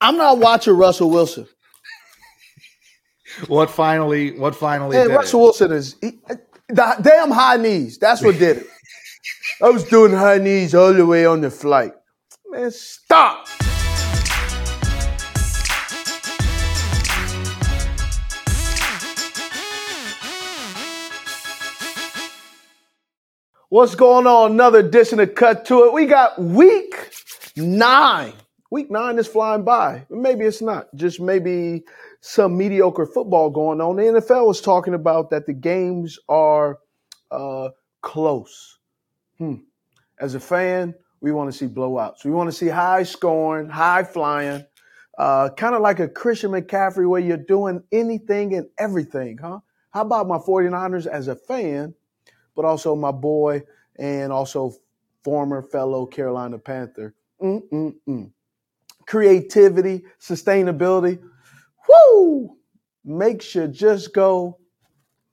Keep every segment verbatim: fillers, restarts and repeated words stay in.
I'm not watching Russell Wilson. What finally? What finally? Hey, did Russell it? Wilson is he, the damn high knees. That's what did it. I was doing high knees all the way on the flight. Man, stop. What's going on? Another edition of Cut to It. We got week nine. Week nine is flying by. Maybe it's not. Just maybe some mediocre football going on. The N F L was talking about that the games are uh, close. Hmm. As a fan, we want to see blowouts. We want to see high scoring, high flying, uh, kind of like a Christian McCaffrey where you're doing anything and everything, huh? How about my 49ers as a fan, but also my boy and also former fellow Carolina Panther? Mm-mm-mm. Creativity, sustainability, whoo, makes you just go,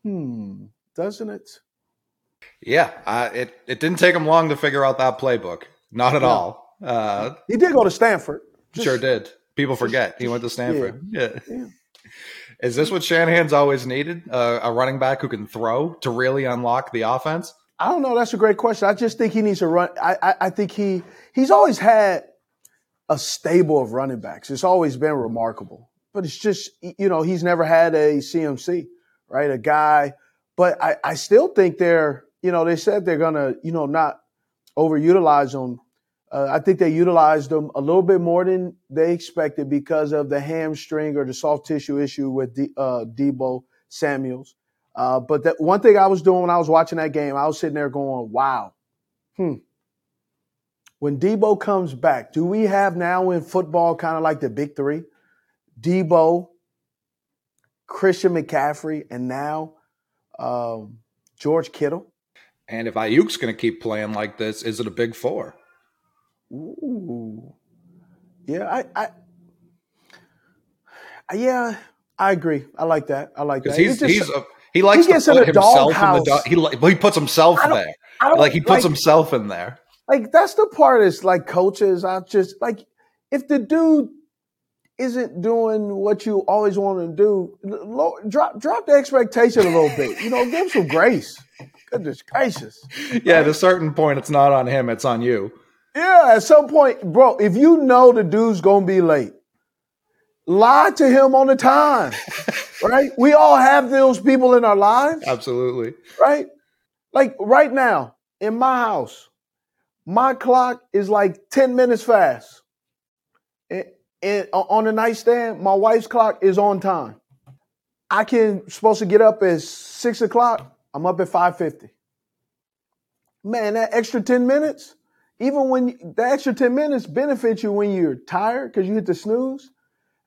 hmm, doesn't it? Yeah, uh, it, it didn't take him long to figure out that playbook. Not at no. all. Uh, he did go to Stanford. Just, sure did. People forget just, he went to Stanford. Yeah. yeah. yeah. Is this what Shanahan's always needed? Uh, a running back who can throw to really unlock the offense? I don't know. That's a great question. I just think he needs to run. I, I, I think he he's always had – a stable of running backs. It's always been remarkable. But it's just, you know, he's never had a C M C, right? A guy. But I, I still think they're, you know, they said they're going to, you know, not overutilize him. Uh, I think they utilized him a little bit more than they expected because of the hamstring or the soft tissue issue with D, uh, Debo Samuels. Uh, but that one thing I was doing when I was watching that game, I was sitting there going, wow. Hmm. When Debo comes back, do we have now in football kind of like the big three? Debo, Christian McCaffrey, and now um, George Kittle. And if Ayuk's going to keep playing like this, is it a big four? Ooh, yeah, I, I yeah, I agree. I like that. I like that. He's, just, he's a, he likes he to put himself in the dog. He, like, he puts himself I there. I like he puts like, himself in there. Like, that's the part is, like, coaches, I just, like, if the dude isn't doing what you always want to do, low, drop drop the expectation a little bit. You know, give him some grace. Goodness gracious. Yeah, at a certain point, it's not on him. It's on you. Yeah, at some point, bro, if you know the dude's going to be late, lie to him on the time, right? We all have those people in our lives. Absolutely. Right? Like, right now, in my house, my clock is like ten minutes fast. And, and on the nightstand, my wife's clock is on time. I can supposed to get up at six o'clock. I'm up at five fifty. Man, that extra ten minutes, even when the extra ten minutes benefits you when you're tired because you hit the snooze.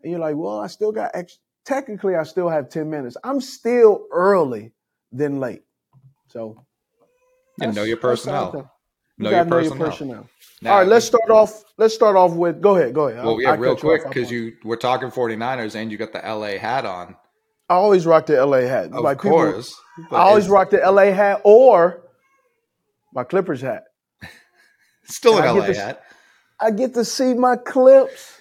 And you're like, well, I still got extra. Technically, I still have ten minutes. I'm still early than late. So. And know your personnel. You know your personnel. Know your personnel. Now, All right, let's start off. Let's start off with. Go ahead, go ahead. Well, yeah, I'll, I'll real quick because you, you we're talking 49ers and you got the L A hat on. I always rock the L A hat. Of like course, people, I always rock the L A hat or my Clippers hat. Still and an L A to, hat. I get to see my Clips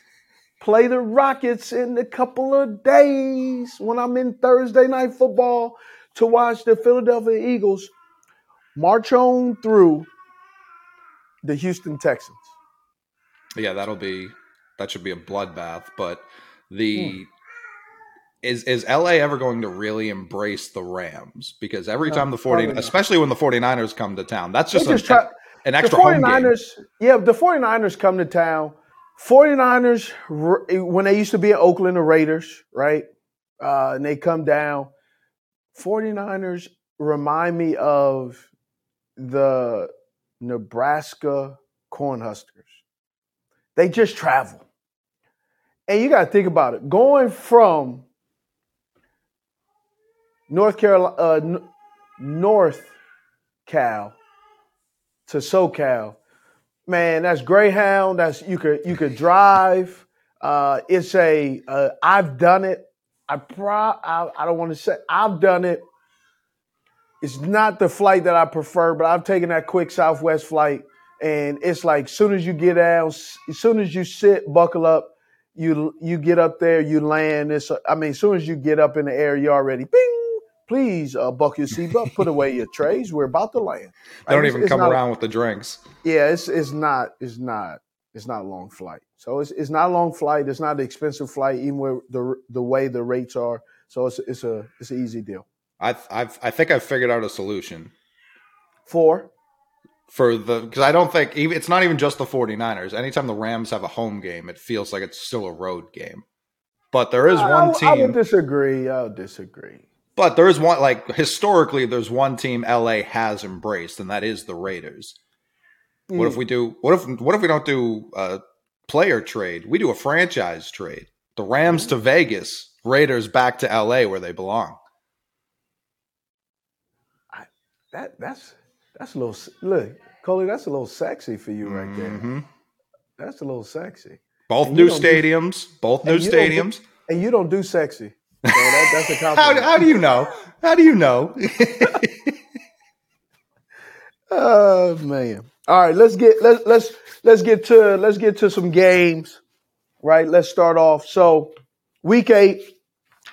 play the Rockets in a couple of days when I'm in Thursday Night Football to watch the Philadelphia Eagles march on through the Houston Texans. Yeah, that'll be that should be a bloodbath. But the mm. is is L A ever going to really embrace the Rams? Because every no, time the 49ers, especially when the 49ers come to town, that's just, just a, try, an extra the 49ers, home game. Yeah, the 49ers come to town. 49ers, when they used to be in Oakland, the Raiders, right? Uh, and they come down. 49ers remind me of the Nebraska Cornhuskers. They just travel. And you got to think about it. Going from North Carolina, uh, North Cal to SoCal, man, that's Greyhound. That's you could you could drive. Uh, it's a uh, I've done it. I pro I, I don't want to say I've done it. It's not the flight that I prefer, but I've taken that quick Southwest flight, and it's like soon as you get out, as soon as you sit, buckle up. You you get up there, you land. It's I mean, as soon as you get up in the air, you already bing. Please uh, buckle your seatbelt, put away your trays. We're about to land. They don't I mean, even come not, around with the drinks. Yeah, it's it's not it's not it's not a long flight. So it's it's not a long flight. It's not an expensive flight, even with the the way the rates are. So it's it's a it's an easy deal. I I've, I think I've figured out a solution for for the because I don't think even, it's not even just the 49ers. Anytime the Rams have a home game, it feels like it's still a road game. But there is I, one team. I would disagree. I would disagree. But there is one, like historically, there's one team L A has embraced, and that is the Raiders. Mm. What if we do? What if what if we don't do a player trade? We do a franchise trade. The Rams mm. to Vegas, Raiders back to L A where they belong. That that's that's a little look, Coley. That's a little sexy for you right there. Mm-hmm. That's a little sexy. Both and new stadiums. Do, both new stadiums. Do, and you don't do sexy. So that, that's a compliment. how, how do you know? How do you know? Oh man! All right, let's get let's let's let's get to let's get to some games. Right, let's start off. So, week eight,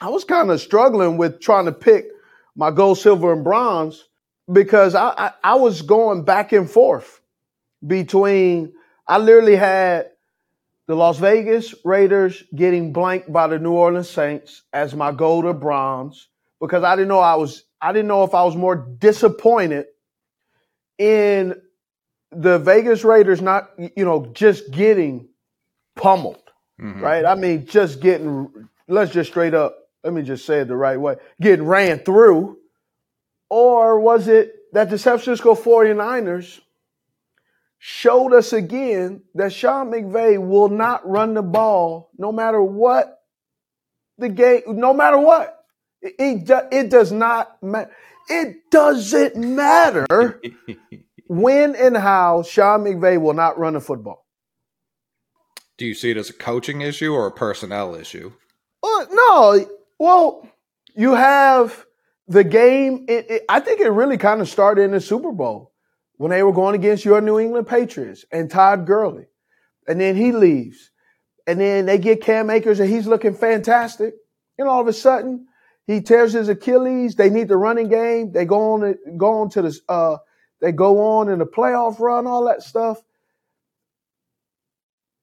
I was kind of struggling with trying to pick my gold, silver, and bronze. Because I, I, I was going back and forth between – I literally had the Las Vegas Raiders getting blanked by the New Orleans Saints as my gold or bronze because I didn't know I was – I didn't know if I was more disappointed in the Vegas Raiders not, you know, just getting pummeled, mm-hmm. right? I mean, just getting – let's just straight up – let me just say it the right way – getting ran through. Or was it that the San Francisco forty-niners showed us again that Sean McVay will not run the ball no matter what the game, no matter what. It, it, it does not matter. It doesn't matter when and how Sean McVay will not run the football. Do you see it as a coaching issue or a personnel issue? Uh, no. Well, you have... The game, it, it, I think it really kind of started in the Super Bowl when they were going against your New England Patriots and Todd Gurley. And then he leaves. And then they get Cam Akers, and he's looking fantastic. And all of a sudden, he tears his Achilles. They need the running game. They go on to, go on to the uh, – they go on in the playoff run, all that stuff.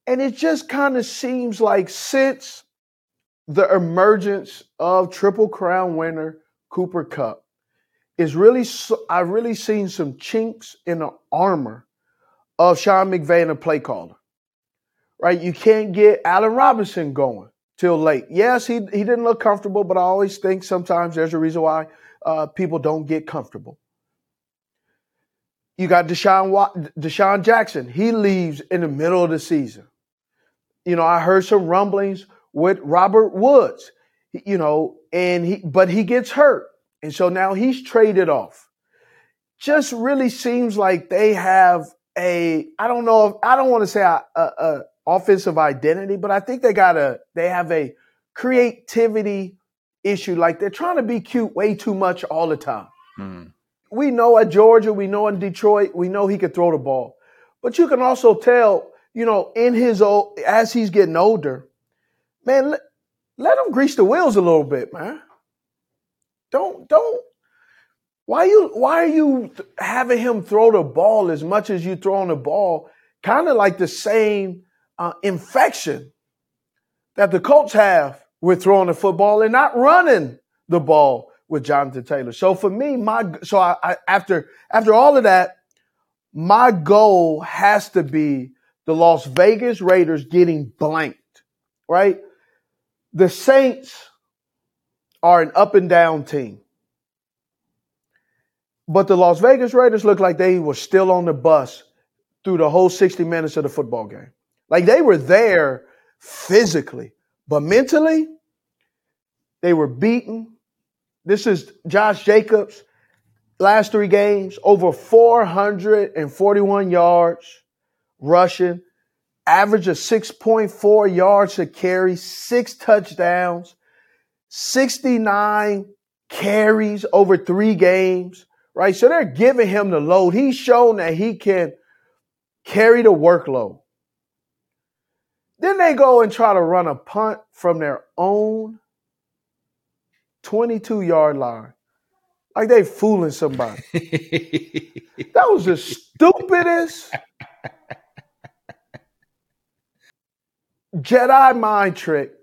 And it just kind of seems like since the emergence of Triple Crown winner Cooper Kupp is really, I've really seen some chinks in the armor of Sean McVay and a play caller, right? You can't get Allen Robinson going till late. Yes, he he didn't look comfortable, but I always think sometimes there's a reason why uh, people don't get comfortable. You got Deshaun Deshaun Jackson. He leaves in the middle of the season. You know, I heard some rumblings with Robert Woods. You know, and he, but he gets hurt. And so now he's traded off. Just really seems like they have a, I don't know, if, I don't want to say a, a, a offensive identity, but I think they got a, they have a creativity issue. Like they're trying to be cute way too much all the time. Mm-hmm. We know at Georgia, we know in Detroit, we know he could throw the ball, but you can also tell, you know, in his old, as he's getting older, man, let them grease the wheels a little bit, man. Don't, don't. Why you? Why are you having him throw the ball as much as you throwing the ball? Kind of like the same uh, infection that the Colts have with throwing the football and not running the ball with Jonathan Taylor. So for me, my so I, I after after all of that, my goal has to be the Las Vegas Raiders getting blanked, right? The Saints are an up and down team. But the Las Vegas Raiders looked like they were still on the bus through the whole sixty minutes of the football game. Like they were there physically, But mentally, they were beaten. This is Josh Jacobs. Last three games, over four hundred forty-one yards rushing, average of six point four yards a carry, six touchdowns, sixty-nine carries over three games, right? So they're giving him the load. He's shown that he can carry the workload. Then they go and try to run a punt from their own twenty-two-yard line. Like they fooling somebody. That was the stupidest Jedi mind trick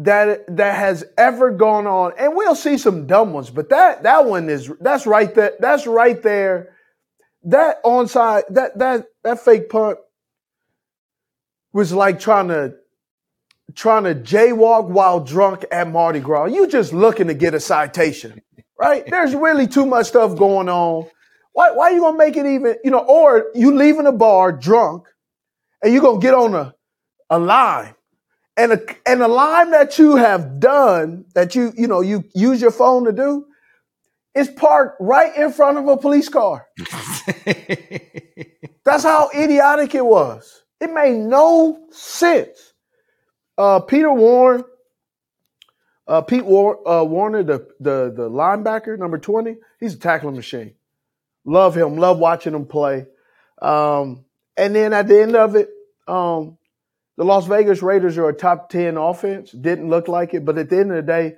that that has ever gone on. And we'll see some dumb ones, but that that one is that's right there. That's right there. That onside, that that that fake punt was like trying to trying to jaywalk while drunk at Mardi Gras. You just looking to get a citation. Right? There's really too much stuff going on. Why, why are you going to make it even, you know, or you leaving a bar drunk and you're going to get on a, a line and a, and a line that you have done that you, you know, you use your phone to do is parked right in front of a police car. That's how idiotic it was. It made no sense. Uh, Peter Warren. Uh, Pete War- uh, Warner, the, the the linebacker, number twenty, he's a tackling machine. Love him. Love watching him play. Um, and then at the end of it, um, the Las Vegas Raiders are a top ten offense. Didn't look like it. But at the end of the day,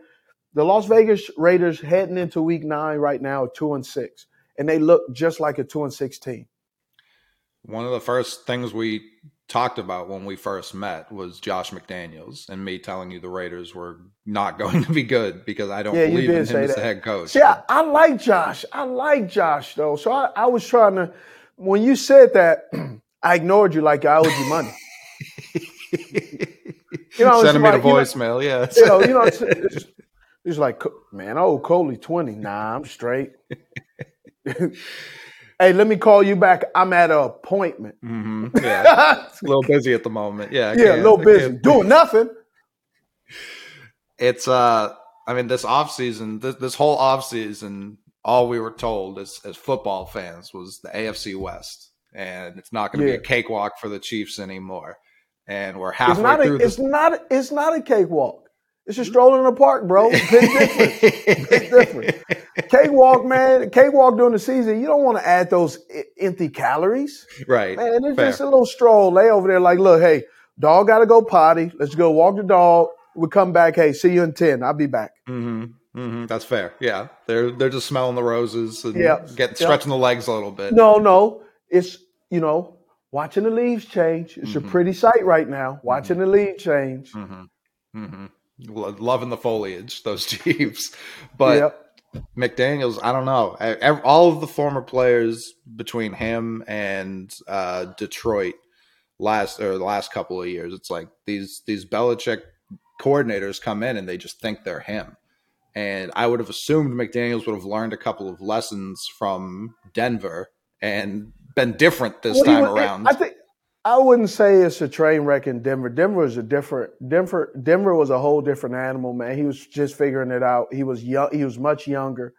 the Las Vegas Raiders heading into week nine right now are two and six. And they look just like a two and six team. One of the first things we talked about when we first met was Josh McDaniels and me telling you the Raiders were not going to be good because I don't yeah, believe in him as the head coach. See, I, I like Josh. I like Josh, though. So I, I was trying to – when you said that, I ignored you like I owed you money. You know, sending me like, the voicemail, you know, yes. You know, you know it's, it's, it's like, man, I owe Coley twenty. Nah, I'm straight. Hey, let me call you back. I'm at an appointment. Mm-hmm. Yeah. A little busy at the moment. Yeah, I yeah, can. a little busy. Doing nothing. It's, uh, I mean, this offseason, this, this whole offseason, all we were told as, as football fans was the A F C West. And it's not going to yeah. be a cakewalk for the Chiefs anymore. And we're halfway it's not through a, this. It's not, it's not a cakewalk. It's a stroll in the park, bro. Big difference. Big difference. Cakewalk, man. Cakewalk during the season, you don't want to add those I- empty calories. Right. Man, it's Fair. just a little stroll. Lay over there like, look, hey, dog got to go potty. Let's go walk the dog. We'll come back. Hey, see you in ten. I'll be back. Mm-hmm. Mm-hmm. That's fair. Yeah. They're they're just smelling the roses and yep. getting stretching yep. the legs a little bit. No, no. It's, you know, watching the leaves change. It's mm-hmm. a pretty sight right now. Watching mm-hmm. the leaves change. Mm-hmm. Mm-hmm. Loving the foliage, those Chiefs. But yep. McDaniels, I don't know. All of the former players between him and uh, Detroit last or the last couple of years, it's like these these Belichick coordinators come in and they just think they're him. And I would have assumed McDaniels would have learned a couple of lessons from Denver and been different this well, time was, around. I think – I wouldn't say it's a train wreck in Denver. Denver was a different Denver. Denver was a whole different animal, man. He was just figuring it out. He was young. He was much younger.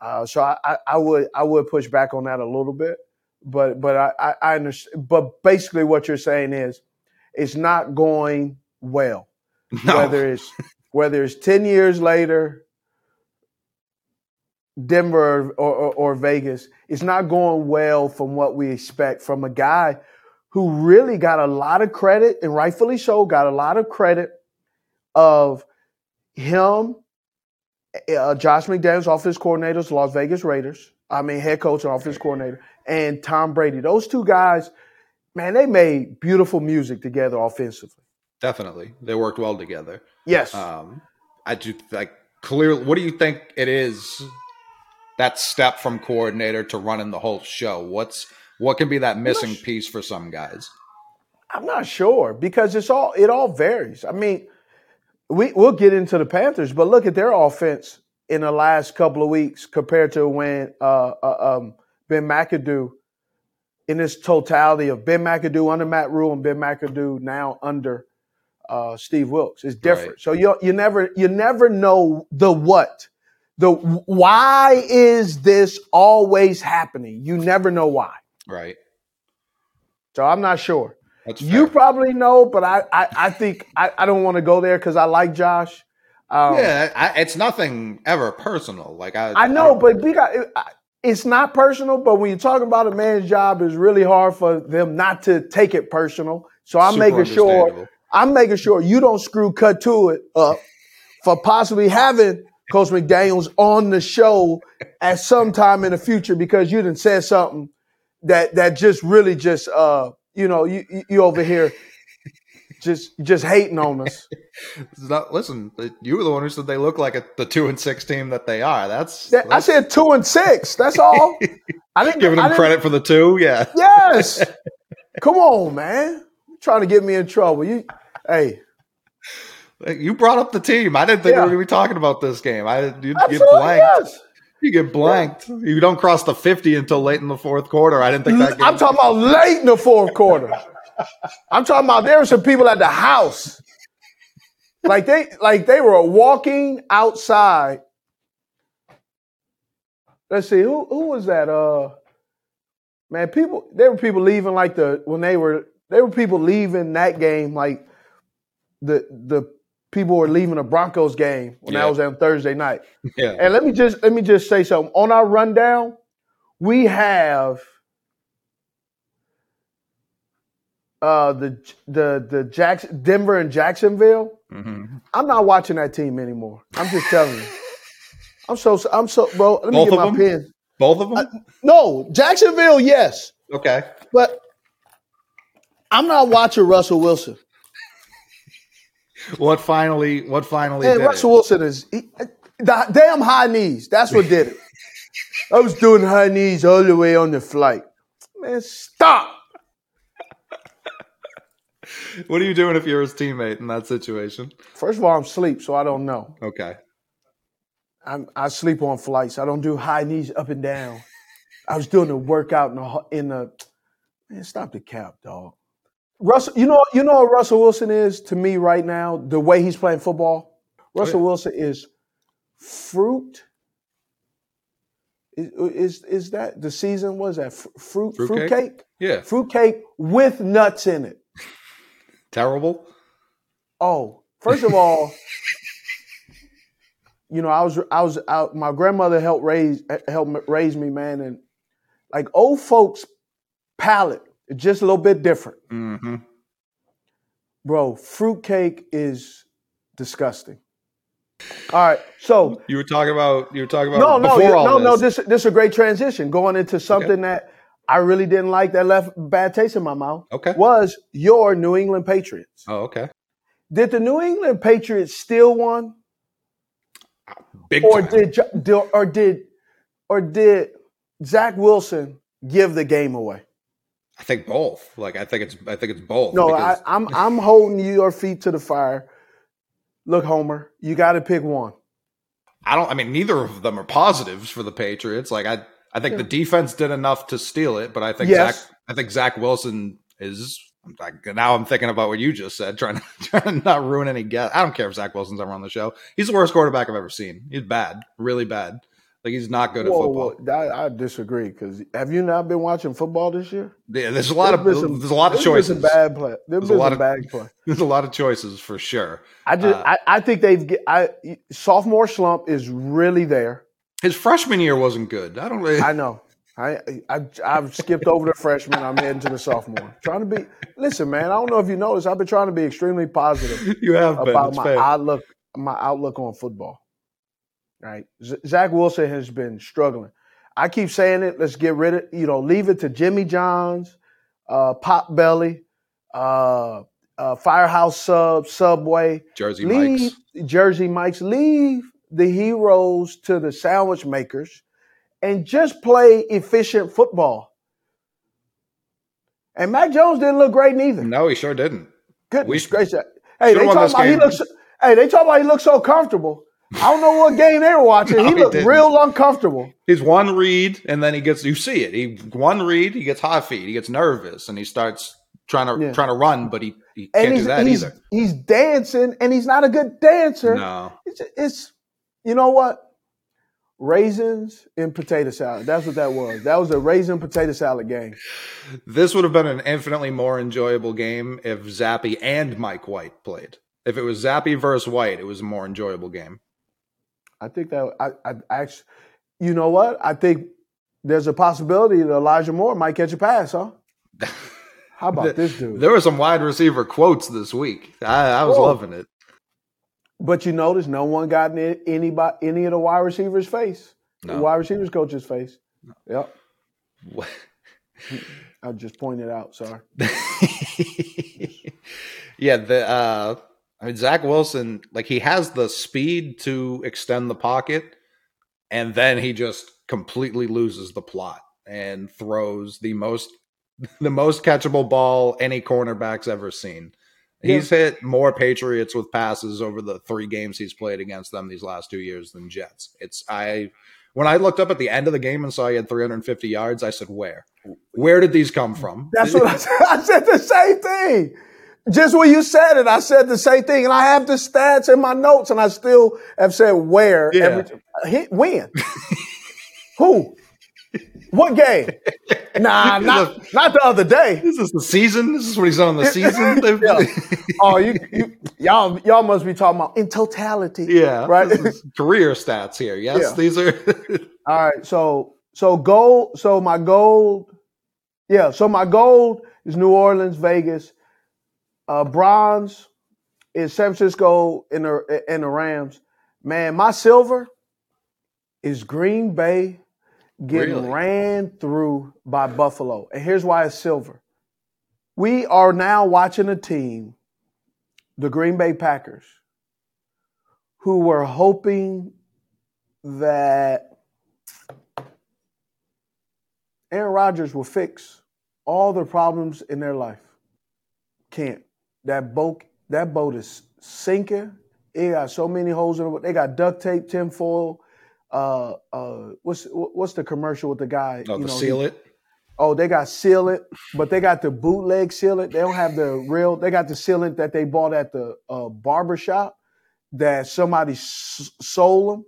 Uh, so I, I, I would I would push back on that a little bit, but but I, I, I understand. But basically, what you're saying is, it's not going well. No. Whether it's whether it's ten years later, Denver or, or, or Vegas, it's not going well from what we expect from a guy who really got a lot of credit, and rightfully so, got a lot of credit of him, uh, Josh McDaniels, offensive coordinators, Las Vegas Raiders, I mean head coach and offensive coordinator, and Tom Brady. Those two guys, man, they made beautiful music together offensively. Definitely. They worked well together. Yes. Um, I do like clearly, what do you think it is, that step from coordinator to running the whole show? What's What can be that missing piece for some guys? I'm not sure because it's all it all varies. I mean, we we'll get into the Panthers, but look at their offense in the last couple of weeks compared to when uh, uh, um, Ben McAdoo in this totality of Ben McAdoo under Matt Rule and Ben McAdoo now under uh, Steve Wilkes. It's different. Right. So you you never you never know the what. The why is this always happening? You never know why. Right. So I'm not sure. That's you fair. Probably know, but I, I, I think I, I don't want to go there because I like Josh. Um, yeah, I, it's nothing ever personal. Like I, I know, I but because it's not personal. But when you're talking about a man's job, it's really hard for them not to take it personal. So I'm Super making sure I'm making sure you don't screw cut to it up for possibly having Coach McDaniels on the show at some time in the future because you done said something that that just really just uh you know you you over here just just hating on us. Not, listen, you were the one who said they look like a, the two and six team that they are. That's, that's I said two and six. That's all. I didn't giving them credit for the two. Yeah. Yes. Come on, man. You're trying to get me in trouble. You hey. You brought up the team. I didn't think yeah. we were going to be talking about this game. I you Absolutely, get blanked. Yes. You get blanked. Yeah. You don't cross the fifty until late in the fourth quarter. I didn't think that game I'm talking about late in the fourth quarter. I'm talking about there were some people at the house. Like they like they were walking outside. Let's see, who who was that? Uh man, people there were people leaving like the when they were there were people leaving that game like the the people were leaving a Broncos game when yeah. I was on Thursday night. Yeah. And let me just let me just say something. On our rundown, we have uh, the the the Jackson, Denver and Jacksonville. Mm-hmm. I'm not watching that team anymore. I'm just telling you. I'm so I'm so bro. Let me Both get my them? pen. Both of them? Uh, no, Jacksonville. Yes. Okay. But I'm not watching Russell Wilson. What finally? What finally? Hey, did Russell it? Wilson is he, the damn high knees. That's what did it. I was doing high knees all the way on the flight. Man, stop! What are you doing if you're his teammate in that situation? First of all, I'm asleep, so I don't know. Okay. I'm, I sleep on flights. I don't do high knees up and down. I was doing a workout in the in the. Man, stop the cap, dog. Russell, you know, you know what Russell Wilson is to me right now, the way he's playing football? Russell oh, yeah. Wilson is fruit. Is, is is that the season? What is that? Fruit, fruit, fruit cake? cake? Yeah. Fruit cake with nuts in it. Terrible. Oh, first of all, you know, I was I was out. My grandmother helped raise helped raise me, man, and like old folks' palate. It's just a little bit different. Mm-hmm. Bro, fruitcake is disgusting. All right, so you were talking about you were talking about no, before no, all no, this. no. This this is a great transition going into something okay. that I really didn't like that left a bad taste in my mouth. Okay, was your New England Patriots? Oh, okay. Did the New England Patriots steal one? Big or time. did or did or did Zach Wilson give the game away? I think both. Like I think it's I think it's both. No, because... I, I'm I'm holding your feet to the fire. Look, Homer, you got to pick one. I don't. I mean, neither of them are positives for the Patriots. Like I, I think yeah. the defense did enough to steal it, but I think yes. Zach, I think Zach Wilson is. Like, now I'm thinking about what you just said, trying to, trying to not ruin any guess. I don't care if Zach Wilson's ever on the show. He's the worst quarterback I've ever seen. He's bad, really bad. Like he's not good whoa, at football. Whoa, I, I disagree because have you not been watching football this year? Yeah, there's a lot there's of some, there's a lot of choices. There's a bad play. There's a lot of bad play. There's a lot of choices for sure. I just uh, I, I think they've I sophomore slump is really there. His freshman year wasn't good. I don't. Really... I know. I I I've skipped over the freshman. I'm heading to the sophomore. Trying to be listen, man. I don't know if you noticed. I've been trying to be extremely positive. You have about my fair. outlook my outlook on football. Right, Z- Zach Wilson has been struggling. I keep saying it. Let's get rid of you know, leave it to Jimmy John's, uh, Pop Belly, uh, uh, Firehouse Sub, Subway, Jersey leave, Mike's, Jersey Mike's. Leave the heroes to the sandwich makers, and just play efficient football. And Mac Jones didn't look great neither. No, he sure didn't. Goodness gracious! Hey, they talking about he looks. Hey, they talking about he looks so comfortable. I don't know what game they were watching. No, he looked he real uncomfortable. He's one read, and then he gets – you see it. He One read, he gets high feet. He gets nervous, and he starts trying to yeah. trying to run, but he, he can't do that he's, either. He's dancing, and he's not a good dancer. No, it's, it's you know what? Raisins and potato salad. That's what that was. That was a raisin potato salad game. This would have been an infinitely more enjoyable game if Zappe and Mike White played. If it was Zappe versus White, it was a more enjoyable game. I think that I, I actually, you know what? I think there's a possibility that Elijah Moore might catch a pass, huh? How about the, this dude? There were some wide receiver quotes this week. I, I was Whoa. loving it. But you notice no one got in anybody, any of the wide receivers' face, no. the wide receivers' coach's face. No. Yep. What? I just pointed out, sorry. yeah, the uh, I mean, Zach Wilson, like he has the speed to extend the pocket, and then he just completely loses the plot and throws the most the most catchable ball any cornerback's ever seen. He's yeah. hit more Patriots with passes over the three games he's played against them these last two years than Jets. It's I when I looked up at the end of the game and saw he had three hundred fifty yards, I said, where? Where did these come from? That's what I said. I said the same thing. Just when you said it, I said the same thing. And I have the stats in my notes, and I still have said where. Yeah. Every, hit, when? Who? What game? Nah, not, a, not the other day. This is the season. This is what he's on the season. yeah. Oh, you, you, y'all, y'all must be talking about in totality. Yeah, right. This is career stats here. Yes, yeah. These are. All right. So, so gold. So my gold. Yeah. So my gold is New Orleans, Vegas. Uh, bronze is San Francisco and the and the Rams. Man, my silver is Green Bay. Getting really? ran through by Buffalo. And here's why it's silver. We are now watching a team, the Green Bay Packers, who were hoping that Aaron Rodgers will fix all the problems in their life. Can't. That boat, that boat is sinking. It got so many holes in it. They got duct tape, tinfoil. Uh, uh, what's what's the commercial with the guy? Oh, you know, the seal he, it. Oh, they got seal it, but they got the bootleg seal it. They don't have the real. They got the sealant that they bought at the uh, barber shop that somebody s- sold them.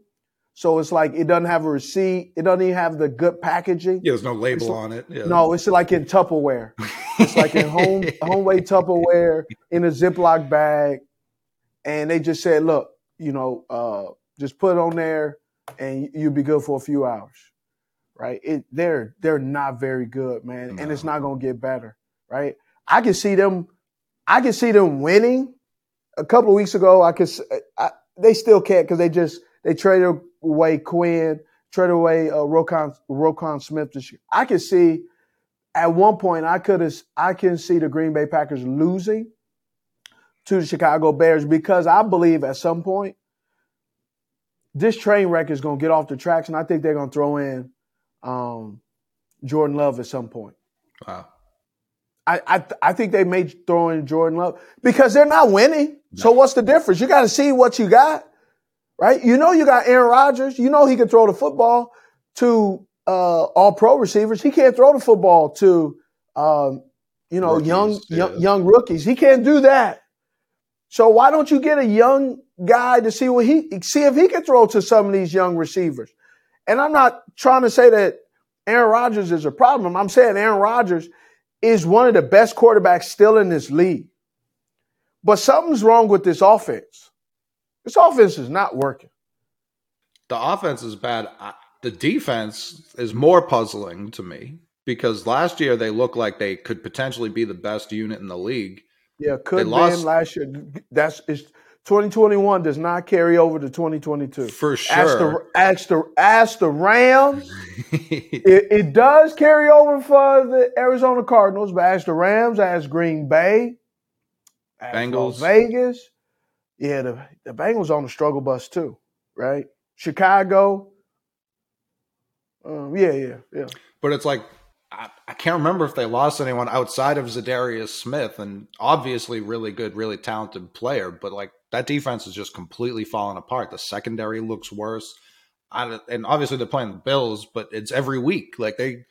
So it's like it doesn't have a receipt. It doesn't even have the good packaging. Yeah, there's no label like, on it. Yeah. No, it's like in Tupperware. It's like in home homemade Tupperware in a Ziploc bag, and they just said, "Look, you know, uh, just put it on there." And you'll be good for a few hours, right? It they're they're not very good, man, no. and it's not gonna get better, right? I can see them, I can see them winning. A couple of weeks ago, I could I, they still can't because they just they traded away Quinn, traded away uh, Roquan Roquan Smith this year. I can see at one point I could have I can see the Green Bay Packers losing to the Chicago Bears because I believe at some point. This train wreck is going to get off the tracks, and I think they're going to throw in um, Jordan Love at some point. Wow. I I, th- I think they may throw in Jordan Love because they're not winning. No. So what's the difference? You got to see what you got, right? You know you got Aaron Rodgers. You know he can throw the football to uh, all-pro receivers. He can't throw the football to, um, you know, rookies, young, yeah. young young rookies. He can't do that. So why don't you get a young – guy to see what he see if he can throw to some of these young receivers. And I'm not trying to say that Aaron Rodgers is a problem. I'm saying Aaron Rodgers is one of the best quarterbacks still in this league. But something's wrong with this offense. This offense is not working. The offense is bad. The defense is more puzzling to me because last year they looked like they could potentially be the best unit in the league. Yeah, could they lost last year. That's it's twenty twenty-one does not carry over to twenty twenty-two. For sure. Ask the, ask the, ask the Rams. it, it does carry over for the Arizona Cardinals, but ask the Rams, ask Green Bay, ask Bengals. Las Vegas. Yeah, the, the Bengals on the struggle bus too, right? Chicago. Um, yeah, yeah, yeah. But it's like, I, I can't remember if they lost anyone outside of Zadarius Smith, and obviously really good, really talented player, but like, that defense is just completely falling apart. The secondary looks worse. I, and obviously they're playing the Bills, but it's every week. Like they,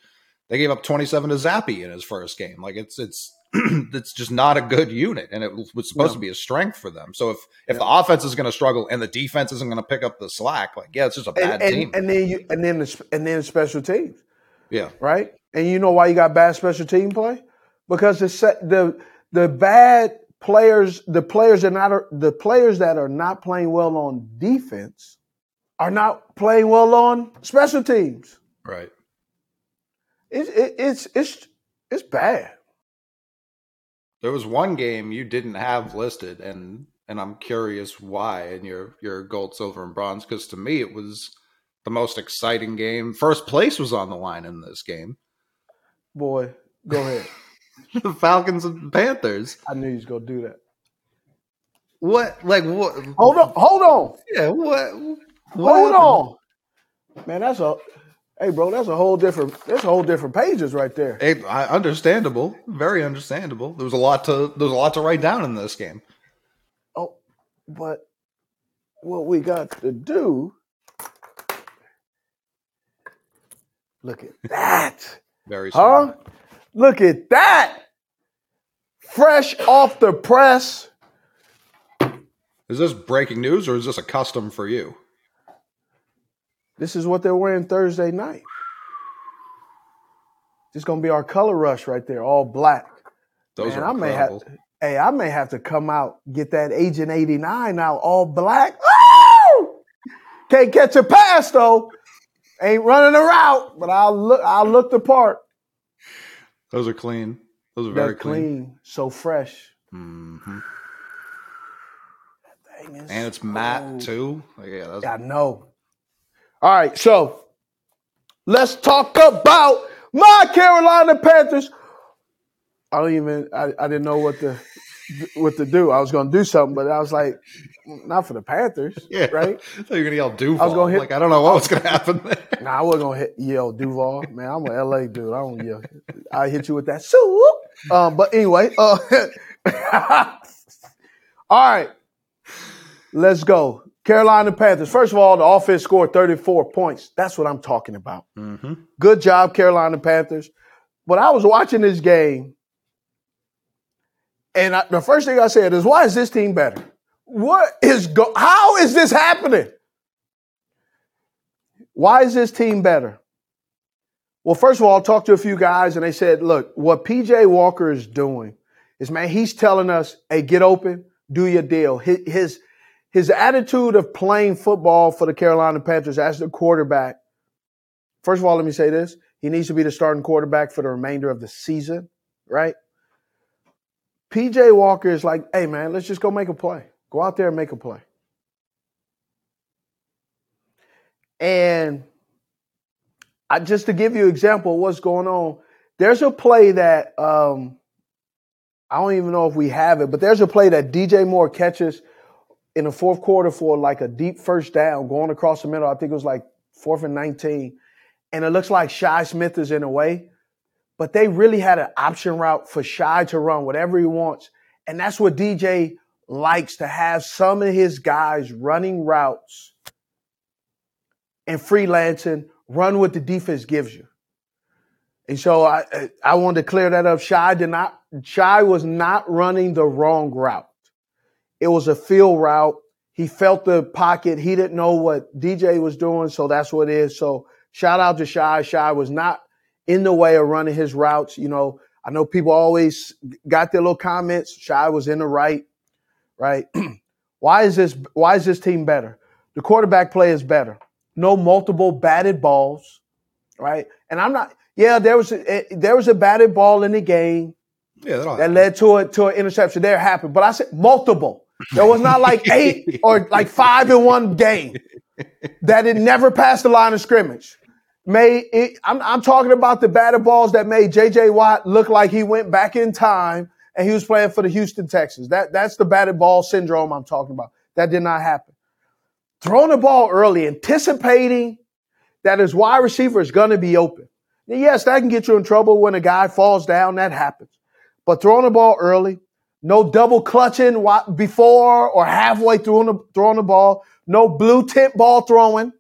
they gave up twenty-seven to Zappe in his first game. Like it's, it's that's just not a good unit, and it was supposed yeah. to be a strength for them. So if, if yeah. the offense is going to struggle and the defense isn't going to pick up the slack, like yeah, it's just a bad and, and, team. And then you, and then the, and then the special teams, yeah, right. And you know why you got bad special team play? Because the the the bad players, the players that not the players that are not playing well on defense are not playing well on special teams. Right. It's it, it's it's it's bad. There was one game you didn't have listed, and and I'm curious why. And your your gold, silver, and bronze, because to me it was the most exciting game. First place was on the line in this game. Boy, go ahead. The Falcons and Panthers. I knew he was gonna do that. What? Like what? Hold on! Hold on! Yeah. What? what hold happened? on, man. That's a. Hey, bro, that's a whole different. That's a whole different pages right there. Hey, I, understandable, very understandable. There was a lot to. There's a lot to write down in this game. Oh, but what we got to do? Look at that. Very smart. Huh? Look at that. Fresh off the press. Is this breaking news or is this a custom for you? This is what they're wearing Thursday night. This is going to be our color rush right there, all black. Those Man, are I may have, Hey, I may have to come out, get that Agent eighty-nine out, all black. Woo! Can't catch a pass, though. Ain't running a route, but I'll look, I'll look the part. Those are clean. Those are They're very clean. clean. So fresh. Mm-hmm. That thing is and it's cold. matte, too. Like, yeah, that's... I know. All right, so let's talk about my Carolina Panthers. I don't even I, I didn't know what to what to do. I was gonna do something, but I was like, not for the Panthers, yeah. right? So you're gonna yell Duval. I was gonna hit, like I don't know what was gonna happen there. Nah, I wasn't gonna hit, yell Duval, man. I'm an L A dude. I don't yell. I hit you with that soup. Um, but anyway, uh, all right, let's go. Carolina Panthers. First of all, the offense scored thirty-four points. That's what I'm talking about. Mm-hmm. Good job, Carolina Panthers. But I was watching this game, and I, the first thing I said is, why is this team better? What is go- How is this happening? Why is this team better? Well, first of all, I talked to a few guys, and they said, look, what P J Walker is doing is, man, he's telling us, hey, get open, do your deal. His, his His attitude of playing football for the Carolina Panthers as the quarterback, first of all, let me say this. He needs to be the starting quarterback for the remainder of the season, right? P J Walker is like, hey, man, let's just go make a play. Go out there and make a play. And I, just to give you an example of what's going on, there's a play that um, I don't even know if we have it, but there's a play that D J Moore catches in the fourth quarter for like a deep first down going across the middle. I think it was like fourth and nineteen. And it looks like Shai Smith is in the way, but they really had an option route for Shai to run whatever he wants. And that's what D J likes to have some of his guys running routes and freelancing, run what the defense gives you. And so I, I wanted to clear that up. Shai did not, Shai was not running the wrong route. It was a field route. He felt the pocket. He didn't know what D J was doing, so that's what it is. So shout out to Shai. Shai was not in the way of running his routes. You know, I know people always got their little comments. Shai was in the right, right? Why is this, why is this team better? The quarterback play is better. No multiple batted balls, right? And I'm not – yeah, there was a, there was a batted ball in the game. Yeah, that happen. led to a, to an interception. There happened. But I said multiple. There was not like eight or like five in one game that it never passed the line of scrimmage. Made it, I'm, I'm talking about the batted balls that made J J Watt look like he went back in time and he was playing for the Houston Texans. That, that's the batted ball syndrome I'm talking about. That did not happen. Throwing the ball early, anticipating that his wide receiver is going to be open. Now, yes, that can get you in trouble when a guy falls down. That happens. But throwing the ball early, no double clutching before or halfway through the, throwing the ball, no blue tint ball throwing,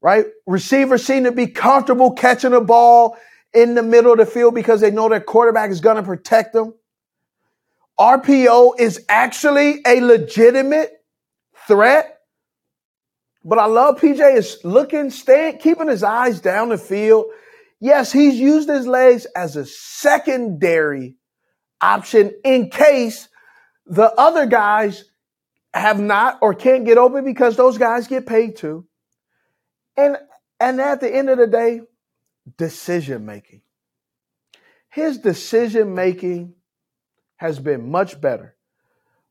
right? Receivers seem to be comfortable catching the ball in the middle of the field because they know their quarterback is going to protect them. R P O is actually a legitimate threat. But I love P J is looking, staying, keeping his eyes down the field. Yes, he's used his legs as a secondary option in case the other guys have not or can't get open because those guys get paid to. And, and at the end of the day, decision making. His decision making has been much better.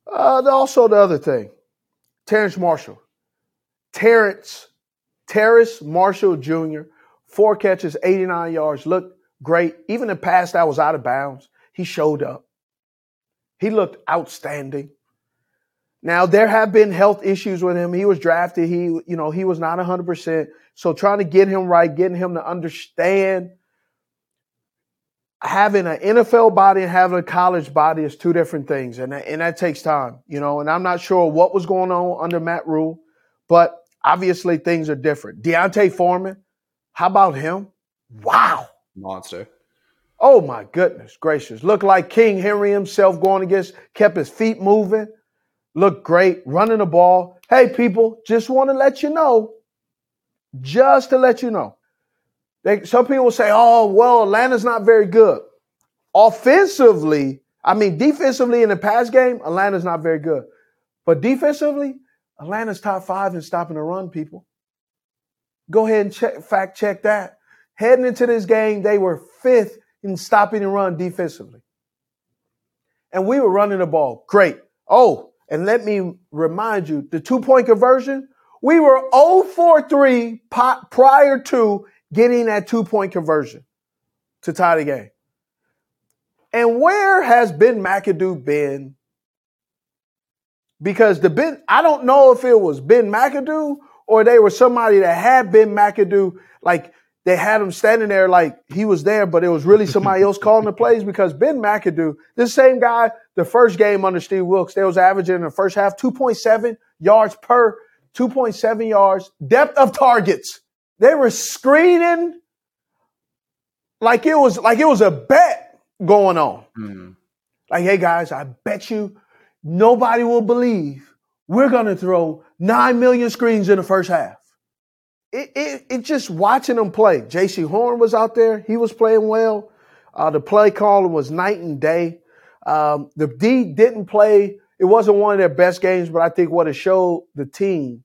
Uh, also, the other thing, Terrence Marshall. Terrence, Terrence Marshall Junior, four catches, eighty-nine yards, looked great. Even the pass that was out of bounds, he showed up. He looked outstanding. Now, there have been health issues with him. He was drafted. He, you know, he was not one hundred percent. So trying to get him right, getting him to understand having an N F L body and having a college body is two different things. And that, and that takes time, you know, and I'm not sure what was going on under Matt Rule, but obviously things are different. Deontay Foreman, how about him? Wow. Monster. Oh, my goodness gracious. Looked like King Henry himself going against, kept his feet moving. Looked great, running the ball. Hey, people, just want to let you know, just to let you know. They, some people say, oh, well, Atlanta's not very good. Offensively, I mean, defensively in the pass game, Atlanta's not very good. But defensively, Atlanta's top five in stopping the run, people. Go ahead and check, fact check that. Heading into this game, they were fifth in stopping and run defensively. And we were running the ball. Great. Oh, and let me remind you, the two-point conversion, we were oh for three prior to getting that two-point conversion to tie the game. And where has Ben McAdoo been? Because the Ben, I don't know if it was Ben McAdoo or they were somebody that had Ben McAdoo, like they had him standing there like he was there, but it was really somebody else calling the plays because Ben McAdoo, this same guy, the first game under Steve Wilkes, they was averaging in the first half two point seven yards per, two point seven yards, depth of targets. They were screening like it was like it was a bet going on. Mm-hmm. Like, hey, guys, I bet you nobody will believe we're going to throw nine million screens in the first half. It, it, it just watching them play. J C Horn was out there. He was playing well. Uh, the play calling was night and day. Um, the D didn't play. It wasn't one of their best games, but I think what it showed the team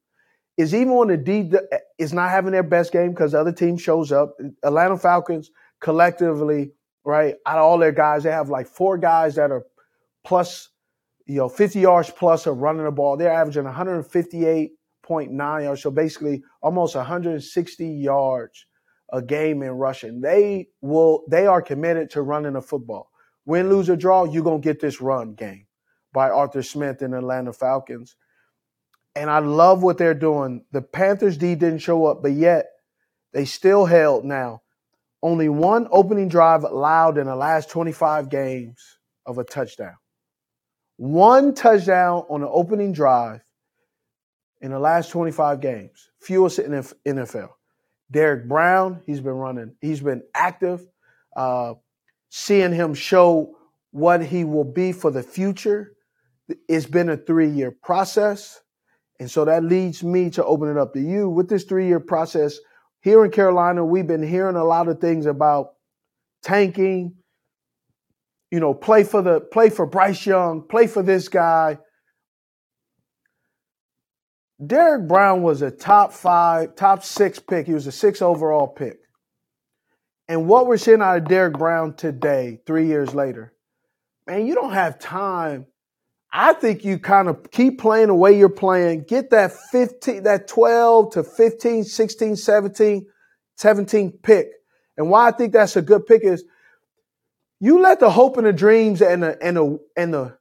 is even when the D is not having their best game because the other team shows up, Atlanta Falcons collectively, right, out of all their guys, they have like four guys that are plus, you know, fifty yards plus of running the ball. They're averaging one fifty-eight point nine yards, so basically almost one hundred sixty yards a game in rushing. They will. They are committed to running the football. Win, lose, or draw, you're going to get this run game by Arthur Smith and Atlanta Falcons. And I love what they're doing. The Panthers D didn't show up, but yet they still held now only one opening drive allowed in the last twenty-five games of a touchdown. One touchdown on an opening drive in the last twenty-five games. Fewest in the N F L. Derrick Brown, he's been running. He's been active. Uh, Seeing him show what he will be for the future, it's been a three-year process. And so that leads me to open it up to you. With this three-year process, here in Carolina, we've been hearing a lot of things about tanking, you know, play for the play for Bryce Young, play for this guy. Derrick Brown was a top five, top six pick. He was a six overall pick. And what we're seeing out of Derrick Brown today, three years later, man, you don't have time. I think you kind of keep playing the way you're playing. Get that fifteen, that twelve to fifteen, sixteen, seventeen, seventeen pick. And why I think that's a good pick is you let the hope and the dreams and the and the and the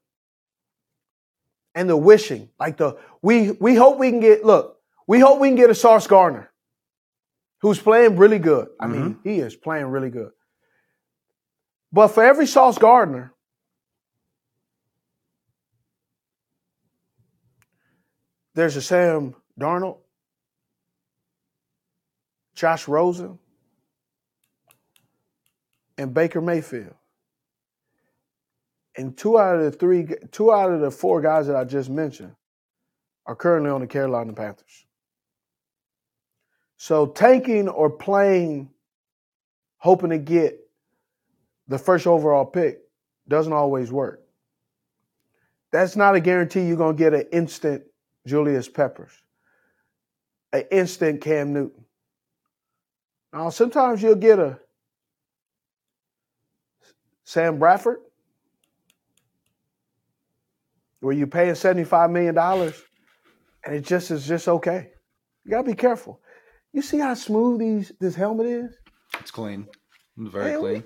and the wishing, like the we we hope we can get. Look, we hope we can get a Sauce Gardner, who's playing really good. I mean, mm-hmm. he is playing really good. But for every Sauce Gardner, there's a Sam Darnold, Josh Rosen, and Baker Mayfield. And two out of the three, two out of the four guys that I just mentioned are currently on the Carolina Panthers. So tanking or playing, hoping to get the first overall pick doesn't always work. That's not a guarantee you're going to get an instant Julius Peppers, an instant Cam Newton. Now, sometimes you'll get a Sam Bradford, where you're paying seventy-five million dollars and it just is just okay. You got to be careful. You see how smooth these this helmet is? It's clean. It's very Man, clean.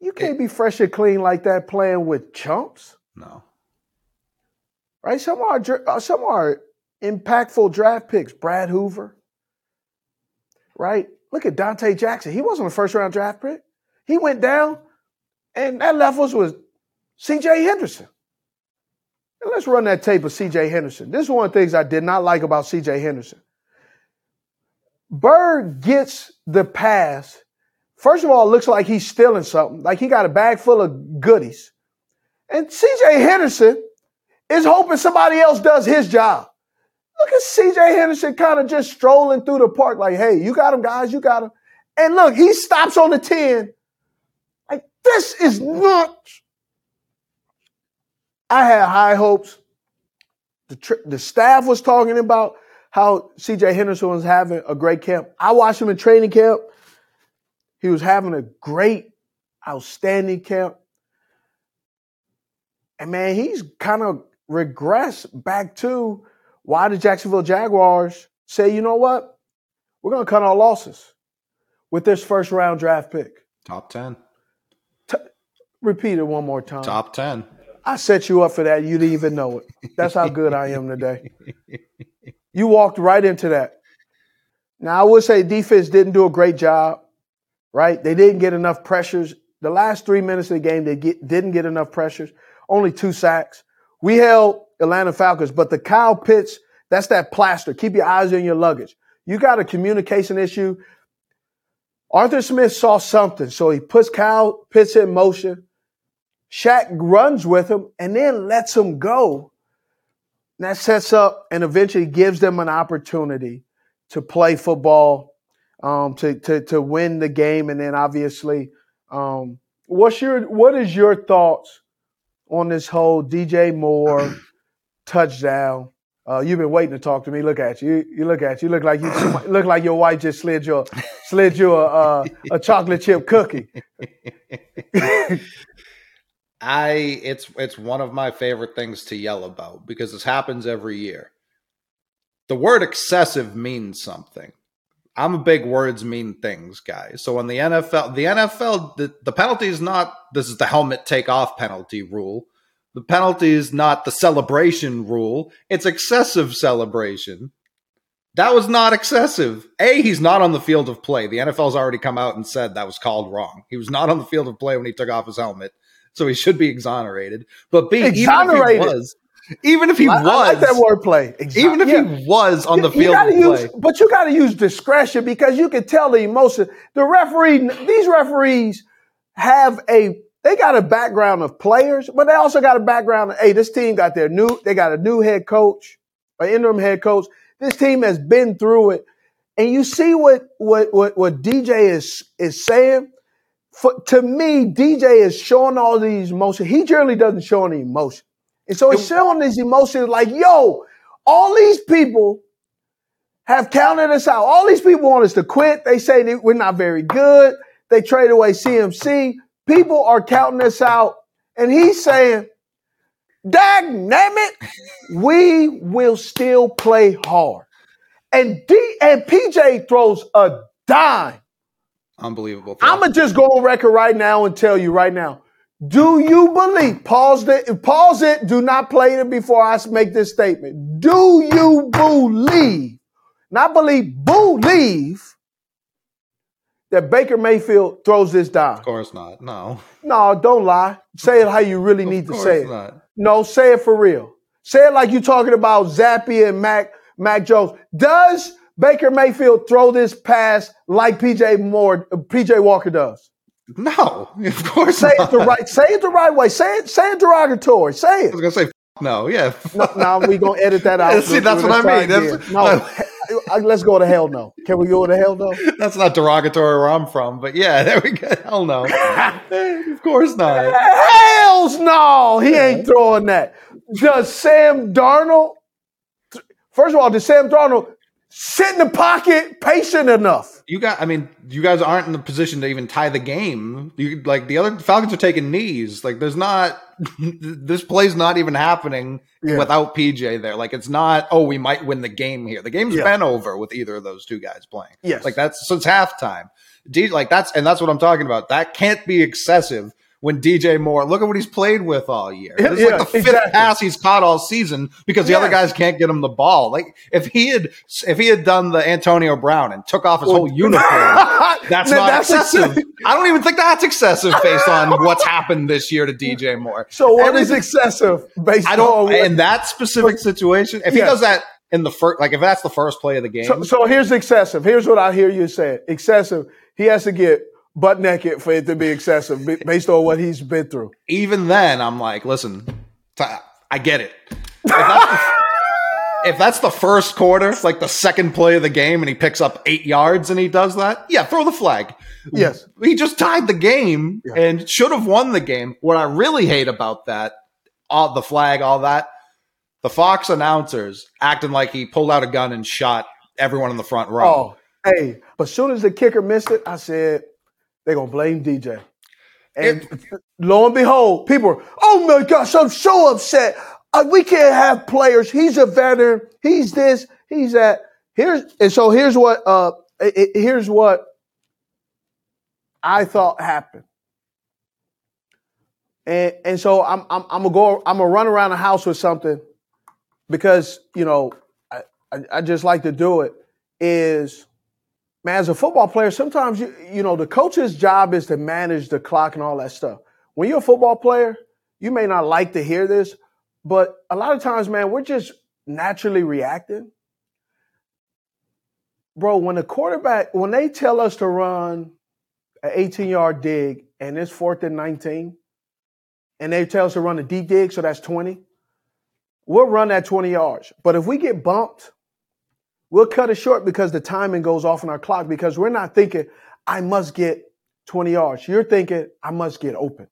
You can't it, be fresh and clean like that playing with chumps. No. Right? Some are, some are impactful draft picks. Brad Hoover. Right? Look at Dante Jackson. He wasn't a first-round draft pick. He went down, and that left us with C J Henderson. And let's run that tape of C J Henderson. This is one of the things I did not like about C J Henderson. Bird gets the pass. First of all, it looks like he's stealing something, like he got a bag full of goodies. And C J Henderson is hoping somebody else does his job. Look at C J Henderson kind of just strolling through the park like, hey, you got him, guys, you got him. And look, he stops on the ten. Like, this is not... I had high hopes. The, tr- the staff was talking about how C J Henderson was having a great camp. I watched him in training camp. He was having a great, outstanding camp. And, man, he's kind of regressed back to why the Jacksonville Jaguars say, you know what? We're going to cut our losses with this first-round draft pick. Top ten. T- repeat it one more time. Top ten. I set you up for that. You didn't even know it. That's how good I am today. You walked right into that. Now, I would say defense didn't do a great job, right? They didn't get enough pressures. The last three minutes of the game, they get, didn't get enough pressures. Only two sacks. We held Atlanta Falcons, but the Kyle Pitts, that's that plaster. Keep your eyes on your luggage. You got a communication issue. Arthur Smith saw something, so he puts Kyle Pitts in motion. Shaq runs with him and then lets him go. And that sets up and eventually gives them an opportunity to play football, um, to, to to win the game. And then obviously, um, what's your what is your thoughts on this whole D J Moore touchdown? Uh, you've been waiting to talk to me. Look at you. You look at you. Look like you look like your wife just slid your slid you a uh, a chocolate chip cookie. I it's it's one of my favorite things to yell about because this happens every year. The word excessive means something. I'm a big words mean things guy. So in the N F L, the N F L, the, the penalty is not this is the helmet take off penalty rule. The penalty is not the celebration rule. It's excessive celebration. That was not excessive. A, he's not on the field of play. The N F L's already come out and said that was called wrong. He was not on the field of play when he took off his helmet. So he should be exonerated. But B, exonerated. Even if he was, even if he I, was, I like that wordplay. Exon- even if yeah. he was on the you, field you of use, play, but you got to use discretion because you can tell the emotion. The referee, these referees have a, they got a background of players, but they also got a background of, hey, this team got their new, they got a new head coach, an interim head coach. This team has been through it, and you see what what what, what D J is is saying. For, to me, D J is showing all these emotions. He generally doesn't show any emotion. And so he's showing these emotions like, yo, all these people have counted us out. All these people want us to quit. They say that we're not very good. They trade away C M C. People are counting us out. And he's saying, dagnammit, we will still play hard. And D and P J throws a dime. Unbelievable. I'm going to just go on record right now and tell you right now. Do you believe, pause it, pause it, do not play it before I make this statement. Do you believe, not believe, believe that Baker Mayfield throws this dime? Of course not. No. No, don't lie. Say it how you really need to say it. Of course not. No, say it for real. Say it like you're talking about Zappy and Mac, Mac Jones. Does Baker Mayfield throw this pass like P J Moore, P J Walker does? No, of course say not. It the right, say it the right way. Say it, say it derogatory. Say it. I was gonna say f- no, yeah. No, no, we gonna edit that out. See, that's what I mean. That's, no, I, let's go to hell no. Can we go to hell no? That's not derogatory where I'm from, but yeah, there we go. Hell no. Of course not. Hells no. He yeah. ain't throwing that. Does Sam Darnold? First of all, does Sam Darnold sit in the pocket patient enough? You got. I mean, you guys aren't in the position to even tie the game. You like the other Falcons are taking knees. Like there's not. This play's not even happening yeah. without P J there. Like it's not. Oh, we might win the game here. The game's yeah. been over with either of those two guys playing. Yes. Like that's since halftime. D, like that's and that's what I'm talking about. That can't be excessive. When D J Moore, look at what he's played with all year. This is yeah, like the fifth exactly. pass he's caught all season because the yes. other guys can't get him the ball. Like if he had, if he had done the Antonio Brown and took off his well, whole uniform, that's not that's excessive. Ex- I don't even think that's excessive based on what's happened this year to D J Moore. So what Everything, is excessive based I don't, on what? In that specific situation? If yes. he does that in the first, like if that's the first play of the game. So, so here's excessive. Here's what I hear you saying: excessive. He has to get butt naked for it to be excessive based on what he's been through. Even then, I'm like, listen, t- I get it. If that's, the, if that's the first quarter, like the second play of the game, and he picks up eight yards and he does that, yeah, throw the flag. Yes. He just tied the game yeah. and should have won the game. What I really hate about that, all the flag, all that, the Fox announcers acting like he pulled out a gun and shot everyone in the front row. Oh, hey, but as soon as the kicker missed it, I said, they're going to blame D J. And it, lo and behold, people are, oh my gosh, I'm so upset. Uh, we can't have players. He's a veteran. He's this. He's that. Here's, and so here's what, uh, it, it, here's what I thought happened. And, and so I'm, I'm, I'm going to go, I'm going to run around the house with something because, you know, I, I, I just like to do it is, man, as a football player, sometimes, you you know, the coach's job is to manage the clock and all that stuff. When you're a football player, you may not like to hear this, but a lot of times, man, we're just naturally reacting. Bro, when the quarterback, when they tell us to run an eighteen-yard dig and it's fourth and nineteen, and they tell us to run a deep dig, so that's twenty, we'll run that twenty yards. But if we get bumped, we'll cut it short because the timing goes off on our clock because we're not thinking, I must get twenty yards. You're thinking, I must get open.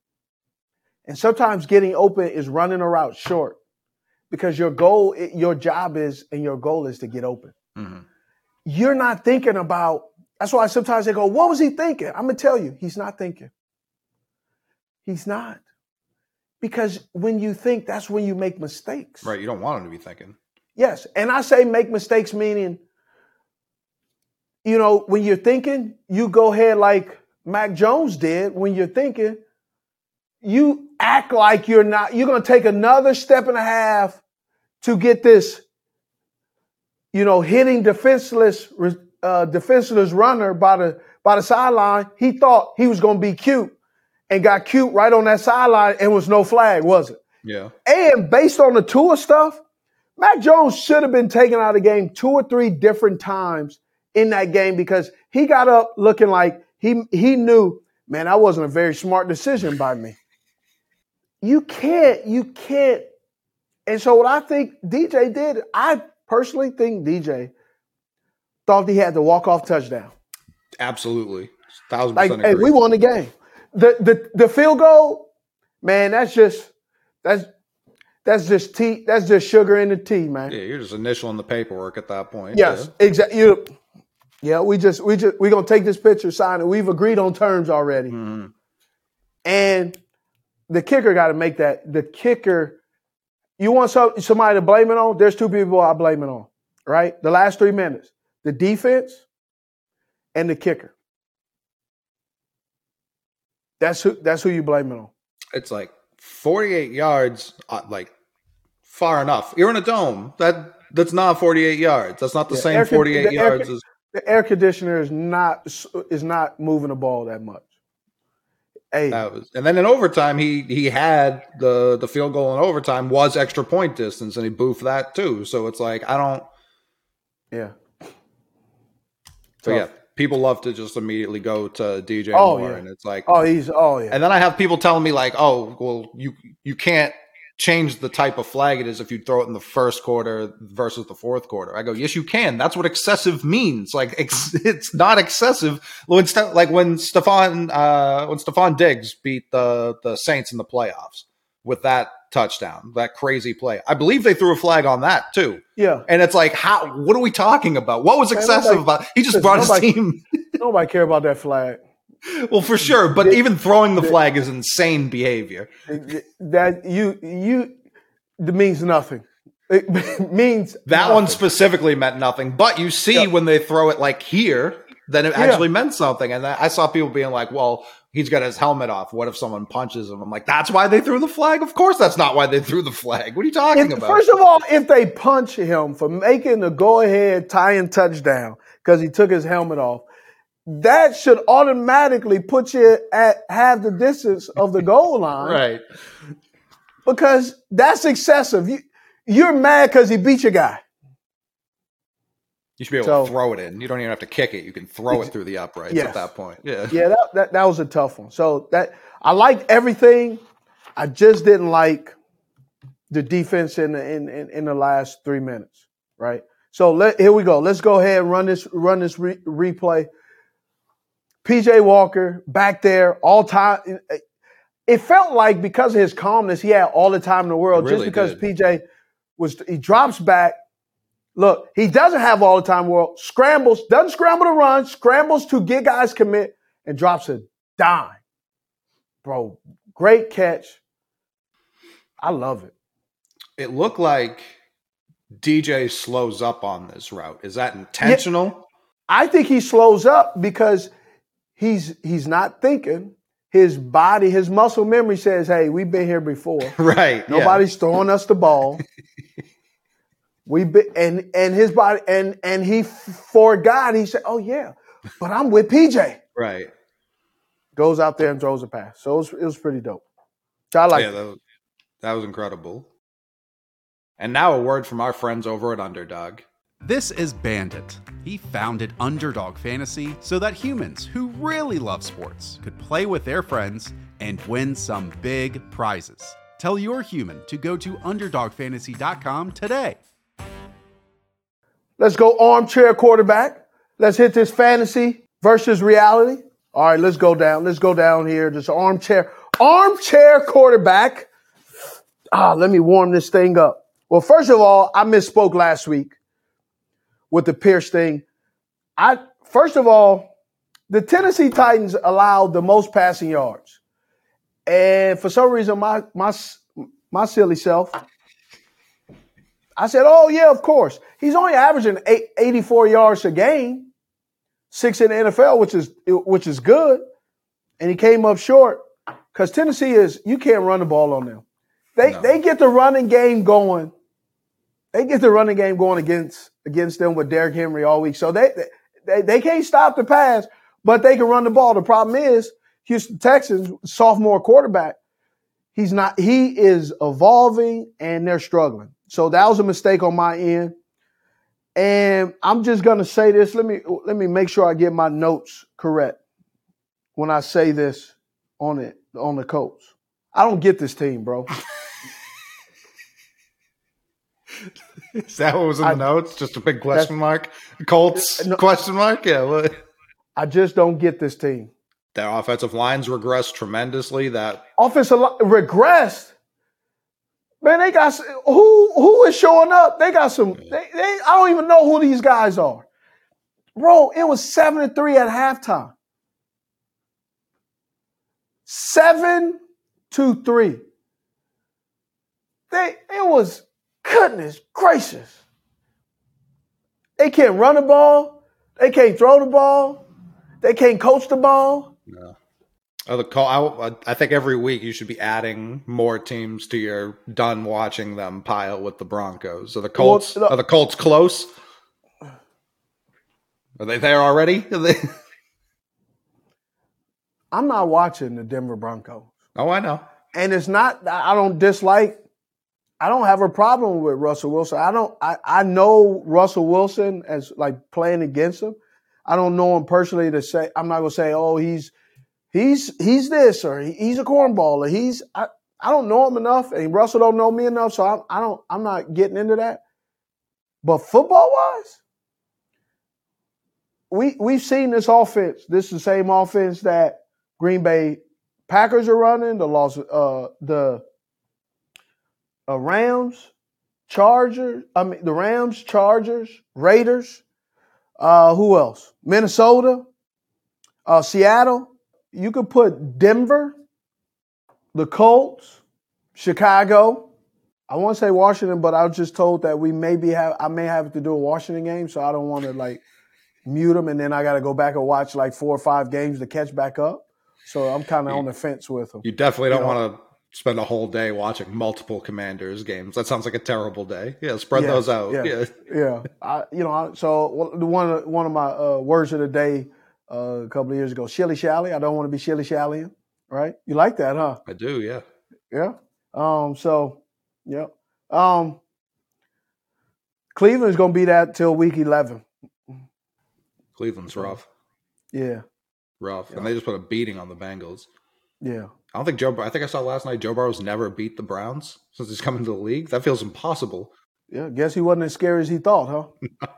And sometimes getting open is running a route short because your goal, your job is, and your goal is to get open. Mm-hmm. You're not thinking about, that's why sometimes they go, what was he thinking? I'm going to tell you, he's not thinking. He's not. Because when you think, that's when you make mistakes. Right. You don't want him to be thinking. Yes, and I say make mistakes, meaning, you know, when you're thinking, you go ahead like Mac Jones did. When you're thinking, you act like you're not, you're going to take another step and a half to get this, you know, hitting defenseless uh, defenseless runner by the by the sideline. He thought he was going to be cute and got cute right on that sideline and was no flag, was it? Yeah. And based on the tour stuff, Mac Jones should have been taken out of the game two or three different times in that game because he got up looking like he he knew, man, that wasn't a very smart decision by me. You can't, you can't. And so what I think D J did, I personally think D J thought he had the walk-off touchdown. Absolutely. Thousand percent agree. Hey, we won the game. The the the field goal, man, that's just that's That's just tea. That's just sugar in the tea, man. Yeah, you're just initialing the paperwork at that point. Yes, yeah. exactly. Yeah, we just we just we're gonna take this picture, sign it. We've agreed on terms already, mm-hmm. and the kicker got to make that. The kicker, you want some, somebody to blame it on? There's two people I blame it on. Right, the last three minutes, the defense and the kicker. That's who. That's who you blame it on. It's like forty-eight yards, like. Far enough. You're in a dome. That that's not forty-eight yards. That's not the yeah, same air, forty-eight the yards. Air, as the air conditioner is not is not moving the ball that much. Hey, that was, and then in overtime, he he had the the field goal in overtime was extra point distance, and he boofed that too. So it's like I don't. Yeah. So Tough. yeah, people love to just immediately go to D J oh, Moore, yeah. and it's like, oh, he's oh yeah. And then I have people telling me like, oh, well, you you can't change the type of flag it is if you throw it in the first quarter versus the fourth quarter. I go, yes, you can. That's what excessive means. Like ex- it's not excessive. When St- like when Stephon uh, when Stephon Diggs beat the the Saints in the playoffs with that touchdown, that crazy play. I believe they threw a flag on that too. Yeah, and it's like, how? What are we talking about? What was excessive nobody, about? He just brought nobody, his team. Nobody care about that flag. Well, for sure, but they, even throwing the they, flag is insane behavior. That you you that means nothing. It means that nothing. One specifically meant nothing. But you see, yeah. when they throw it like here, then it yeah. actually meant something. And I saw people being like, "Well, he's got his helmet off. What if someone punches him?" I'm like, "That's why they threw the flag. Of course, that's not why they threw the flag. What are you talking if, about?" First of all, if they punch him for making the go-ahead tying touchdown because he took his helmet off, that should automatically put you at half the distance of the goal line. Right. Because that's excessive. You, you're mad because he beat your guy. You should be able so, to throw it in. You don't even have to kick it. You can throw it through the uprights yes. at that point. Yeah, yeah, that, that that was a tough one. So that I liked everything. I just didn't like the defense in the, in, in, in the last three minutes, right? So let, here we go. Let's go ahead and run this, run this re- replay. P J Walker back there all time. It felt like because of his calmness, he had all the time in the world. Really just because did. P J was, he drops back. Look, he doesn't have all the time in the world. Scrambles, doesn't scramble to run, scrambles to get guys commit, and drops a dime. Bro, great catch. I love it. It looked like D J slows up on this route. Is that intentional? Yeah, I think he slows up because He's he's not thinking. His body, his muscle memory says, hey, we've been here before. Right. Nobody's yeah. throwing us the ball. We've been and and his body and and he forgot. He said, oh yeah, but I'm with P J. Right. Goes out there and throws a pass. So it was, it was pretty dope. So I like yeah, that was, that was incredible. And now a word from our friends over at Underdog. This is Bandit. He founded Underdog Fantasy so that humans who really love sports could play with their friends and win some big prizes. Tell your human to go to underdog fantasy dot com today. Let's go armchair quarterback. Let's hit this fantasy versus reality. All right, let's go down. Let's go down here. This armchair. Armchair quarterback. Ah, let me warm this thing up. Well, first of all, I misspoke last week with the Pierce thing. I first of all, the Tennessee Titans allowed the most passing yards. And for some reason, my my my silly self, I said, oh, yeah, of course. He's only averaging eight, eighty-four yards a game, six in the N F L, which is which is good. And he came up short because Tennessee is, you can't run the ball on them. They no. they get the running game going. They get the running game going against against them with Derrick Henry all week. So they, they they can't stop the pass, but they can run the ball. The problem is Houston Texans, sophomore quarterback, he's not he is evolving and they're struggling. So that was a mistake on my end. And I'm just gonna say this. Let me let me make sure I get my notes correct when I say this on it on the Colts. I don't get this team, bro. Is that what was in the I, notes? Just a big question mark? Colts no, question mark? Yeah. What? I just don't get this team. Their offensive lines regressed tremendously. That offensive line regressed. Man, they got who? Who is showing up? They got some. They, they, I don't even know who these guys are, bro. It was seven to three at halftime. Seven to three. They. It was. Goodness gracious. They can't run the ball. They can't throw the ball. They can't coach the ball. Yeah. Oh, the call, I, I think every week you should be adding more teams to your done watching them pile with the Broncos. Are the Colts, well, look, are the Colts close? Are they there already? They... I'm not watching the Denver Broncos. Oh, I know. And it's not – I don't dislike – I don't have a problem with Russell Wilson. I don't. I, I know Russell Wilson as like playing against him. I don't know him personally to say. I'm not gonna say, oh, he's he's he's this or he's a cornballer. He's I, I don't know him enough, and Russell don't know me enough, so I, I don't. I'm not getting into that. But football wise, we we've seen this offense. This is the same offense that Green Bay Packers are running. The Los uh, the uh, Rams, Chargers. I mean the Rams, Chargers, Raiders. Uh, who else? Minnesota, uh, Seattle. You could put Denver, the Colts, Chicago. I want to say Washington, but I was just told that we maybe have I may have to do a Washington game, so I don't want to like mute them, and then I got to go back and watch like four or five games to catch back up. So I'm kind of on the fence with them. You definitely don't you know? want to spend a whole day watching multiple Commanders games. That sounds like a terrible day. Yeah, spread yeah, those out. Yeah, yeah. yeah. I, you know, I, so one of, one of my uh, words of the day uh, a couple of years ago, shilly-shally. I don't want to be shilly-shallying, right? You like that, huh? I do, yeah. Yeah. Um, so, yeah. Um, Cleveland's going to be that till week eleven. Cleveland's rough. Yeah. Rough. Yeah. And they just put a beating on the Bengals. Yeah. I don't think Joe. I think I saw last night Joe Burrow's never beat the Browns since he's come into the league. That feels impossible. Yeah, guess he wasn't as scary as he thought, huh?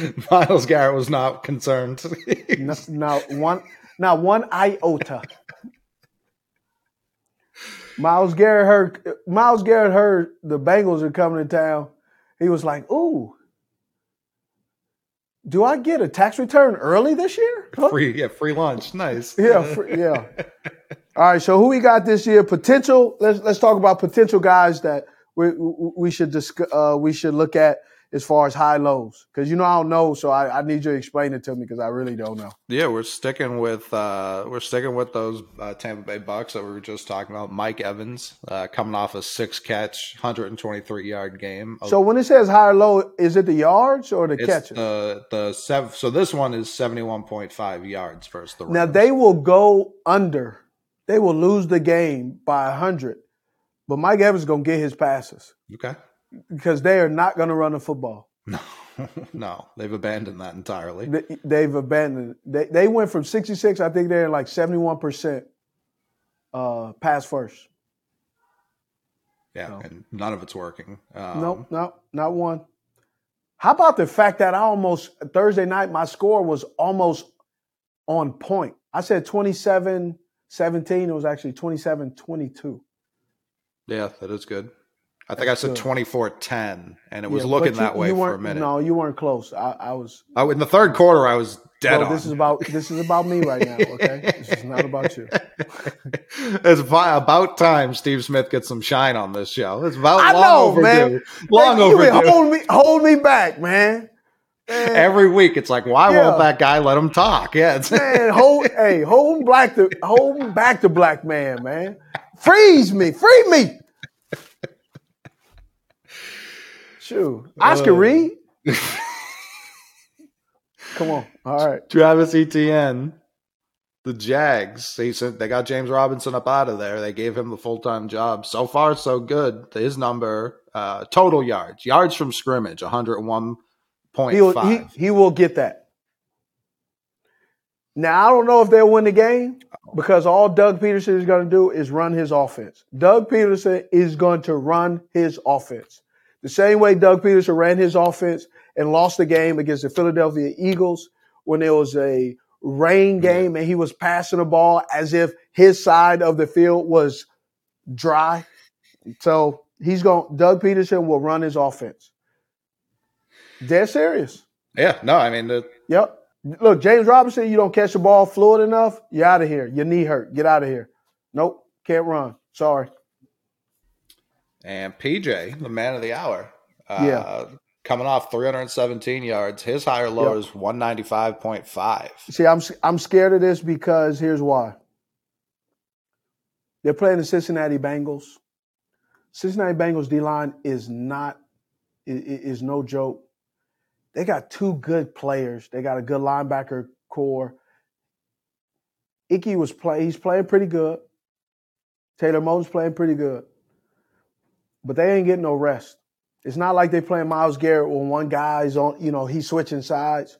No. Myles Garrett was not concerned. not, not one, not one iota. Myles Garrett heard. Myles Garrett heard the Bengals are coming to town. He was like, "Ooh, do I get a tax return early this year? Huh? Free, yeah, free lunch, nice. yeah, free, yeah." All right, so who we got this year? Potential. Let's let's talk about potential guys that we we should discuss, uh, we should look at as far as high lows, because you know I don't know, so I, I need you to explain it to me because I really don't know. Yeah, we're sticking with uh, we're sticking with those uh, Tampa Bay Bucks that we were just talking about. Mike Evans uh, coming off a six catch, one hundred twenty-three yard game. So when it says high or low, is it the yards or the it's catches? The the sev- so this one is seventy-one point five yards versus the Rams. Now they will go under. They will lose the game by one hundred, but Mike Evans is going to get his passes. Okay. Because they are not going to run the football. No, no, they've abandoned that entirely. They, they've abandoned it. They, they went from sixty-six, I think they're like seventy-one percent uh, pass first. Yeah, so. And none of it's working. Um, nope, nope, not one. How about the fact that I almost, Thursday night, my score was almost on point. I said twenty-seven. seventeen, it was actually twenty-seven twenty-two. Yeah, that is good. I think That's I said twenty-four ten, and it was yeah, looking you, that way for a minute. No, you weren't close. I, I was. Oh, in the third quarter, I was dead bro, on. This is about this is about me right now. Okay, this is not about you. It's about time Steve Smith gets some shine on this show. It's about I long know, overdue. Man. Long man, overdue. Hold me, hold me back, man. Man. Every week, it's like, why yeah. won't that guy let him talk? Yeah, it's- man, hold, hey, hold black to hold back the black man, man. Freeze me, free me. Shoot, Oscar uh, Reed. Come on, all right. Travis Etienne, the Jags. He said they got James Robinson up out of there. They gave him the full time job. So far, so good. His number, uh, total yards, yards from scrimmage, one hundred and one. He will, he, he will get that. Now, I don't know if they'll win the game because all Doug Peterson is going to do is run his offense. Doug Peterson is going to run his offense. The same way Doug Peterson ran his offense and lost the game against the Philadelphia Eagles when it was a rain game and he was passing the ball as if his side of the field was dry. So he's going. Doug Peterson will run his offense. Dead serious. Yeah, no, I mean. The- yep. Look, James Robinson, you don't catch the ball fluid enough, you're out of here. Your knee hurt. Get out of here. Nope, can't run. Sorry. And P J, the man of the hour. Uh, yeah. Coming off three hundred seventeen yards. His higher low yep. is one ninety-five point five. See, I'm, I'm scared of this because here's why. They're playing the Cincinnati Bengals. Cincinnati Bengals D-line is not, is no joke. They got two good players. They got a good linebacker core. Icky was play. He's playing pretty good. Taylor Moton's playing pretty good. But they ain't getting no rest. It's not like they playing Myles Garrett when one guy's on, you know, he's switching sides.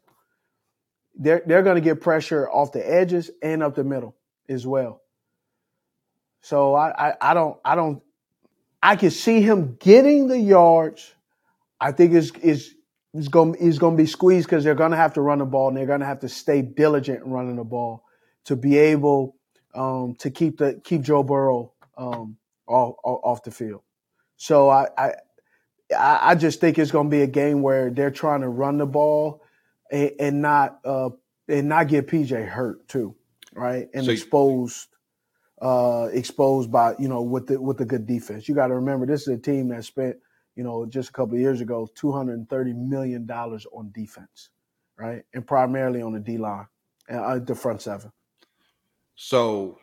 they're they're going to get pressure off the edges and up the middle as well. So I, I, I don't I don't I can see him getting the yards. I think it's is it's going it's going to be squeezed because they're going to have to run the ball and they're going to have to stay diligent running the ball to be able um, to keep the keep Joe Burrow um, off, off the field. So I, I I just think it's going to be a game where they're trying to run the ball and, and not uh, and not get P J hurt too, right? And so exposed. Uh, exposed by, you know, with the with the good defense. You got to remember, this is a team that spent, you know, just a couple of years ago, two hundred thirty million dollars on defense, right? And primarily on the D-line, uh, the front seven. So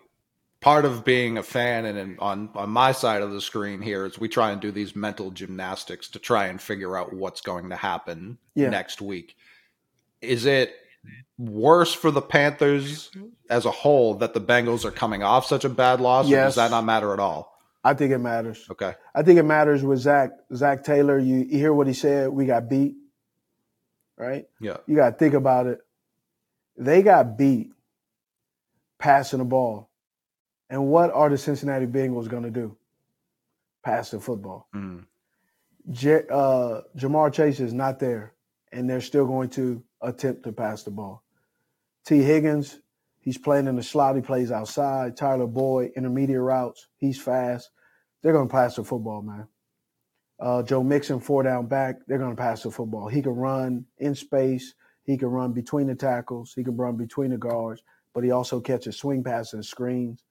part of being a fan and in, on, on my side of the screen here is we try and do these mental gymnastics to try and figure out what's going to happen yeah. next week. Is it worse for the Panthers as a whole that the Bengals are coming off such a bad loss? Yes. Or does that not matter at all? I think it matters. Okay. I think it matters with Zach, Zach Taylor. You hear what he said? We got beat, right? Yeah. You got to think about it. They got beat passing the ball. And what are the Cincinnati Bengals going to do? Pass the football. Mm. J- uh, Jamar Chase is not there, and they're still going to attempt to pass the ball. T. Higgins, he's playing in the slot. He plays outside. Tyler Boyd, intermediate routes. He's fast. They're going to pass the football, man. Uh, Joe Mixon, four down back. They're going to pass the football. He can run in space. He can run between the tackles. He can run between the guards, but he also catches swing passes and screens.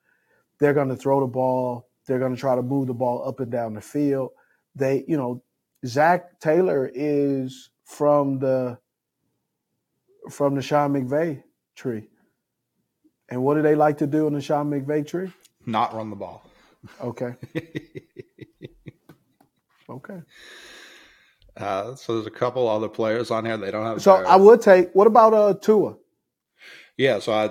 They're going to throw the ball. They're going to try to move the ball up and down the field. They, you know, Zach Taylor is from the from the Sean McVay tree. And what do they like to do in the Sean McVay tree? Not run the ball. Okay. Okay. Uh, so there's a couple other players on here. They don't have. So players. I would take, what about uh, Tua? Yeah. So I,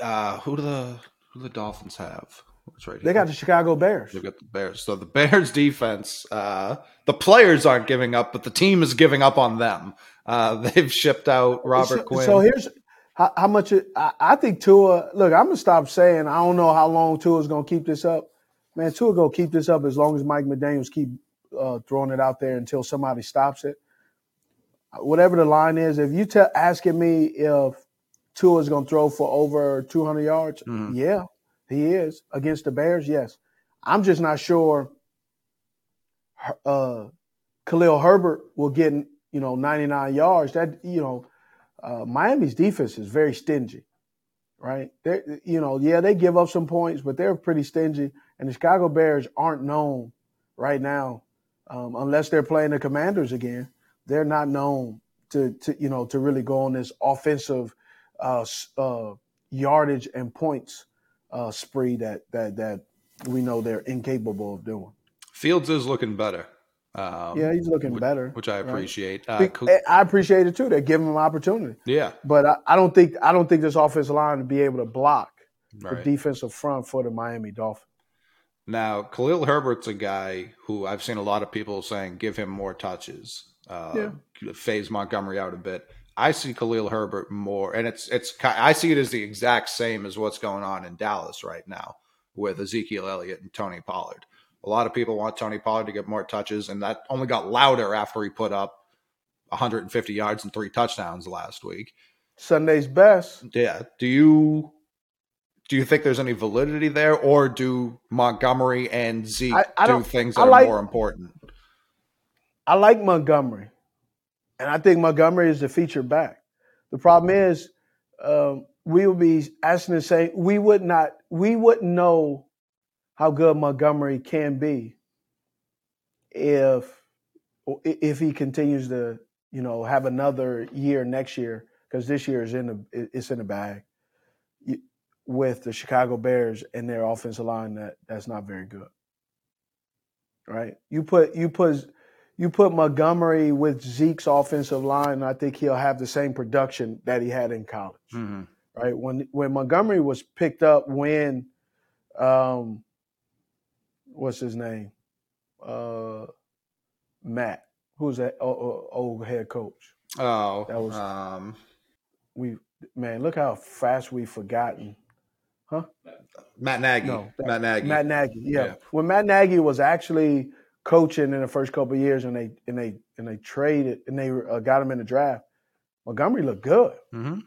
uh, who do the, who do the Dolphins have? What's right here? They got the Chicago Bears. They've got the Bears. So the Bears defense, uh, the players aren't giving up, but the team is giving up on them. Uh, they've shipped out Robert so, Quinn. So here's how, how much it, I, I think Tua. Look, I'm gonna stop saying I don't know how long Tua's gonna keep this up. Man, Tua gonna keep this up as long as Mike McDaniels keep uh, throwing it out there until somebody stops it. Whatever the line is, if you tell asking me if Tua's gonna throw for over two hundred yards, mm-hmm. yeah, he is against the Bears. Yes, I'm just not sure. Uh, Khalil Herbert will get. You know, ninety-nine yards, that, you know, uh, Miami's defense is very stingy, right? They're, you know, yeah, they give up some points, but they're pretty stingy. And the Chicago Bears aren't known right now, um, unless they're playing the Commanders again. They're not known to, to you know, to really go on this offensive uh, uh, yardage and points uh, spree that, that, that we know they're incapable of doing. Fields is looking better. Um, yeah, he's looking which, better, which I appreciate. Right? Uh, I appreciate it too. They give him an opportunity. Yeah, but I, I don't think I don't think this offensive line to be able to block right. the defensive front for the Miami Dolphins. Now, Khalil Herbert's a guy who I've seen a lot of people saying give him more touches, uh, yeah. phase Montgomery out a bit. I see Khalil Herbert more, and it's it's I see it as the exact same as what's going on in Dallas right now with Ezekiel Elliott and Tony Pollard. A lot of people want Tony Pollard to get more touches, and that only got louder after he put up one hundred fifty yards and three touchdowns last week. Sunday's best. Yeah. Do you do you think there's any validity there, or do Montgomery and Zeke I, I do things that like, are more important? I like Montgomery, and I think Montgomery is the feature back. The problem is um, we would be asking the same. We would not. We wouldn't know how good Montgomery can be if if he continues to, you know, have another year next year, because this year is in the it's in the bag with the Chicago Bears and their offensive line that, that's not very good. Right? You put you put you put Montgomery with Zeke's offensive line, and I think he'll have the same production that he had in college. Mm-hmm. Right? When when Montgomery was picked up when um what's his name? Uh, Matt. Who's that old, old head coach? Oh, that was um, we man, look how fast we've forgotten. Huh? Matt Nagy. No, that, Matt Nagy. Matt Nagy. Yeah. yeah. When Matt Nagy was actually coaching in the first couple of years, and they and they and they traded and they uh, got him in the draft, Montgomery looked good. Mm-hmm.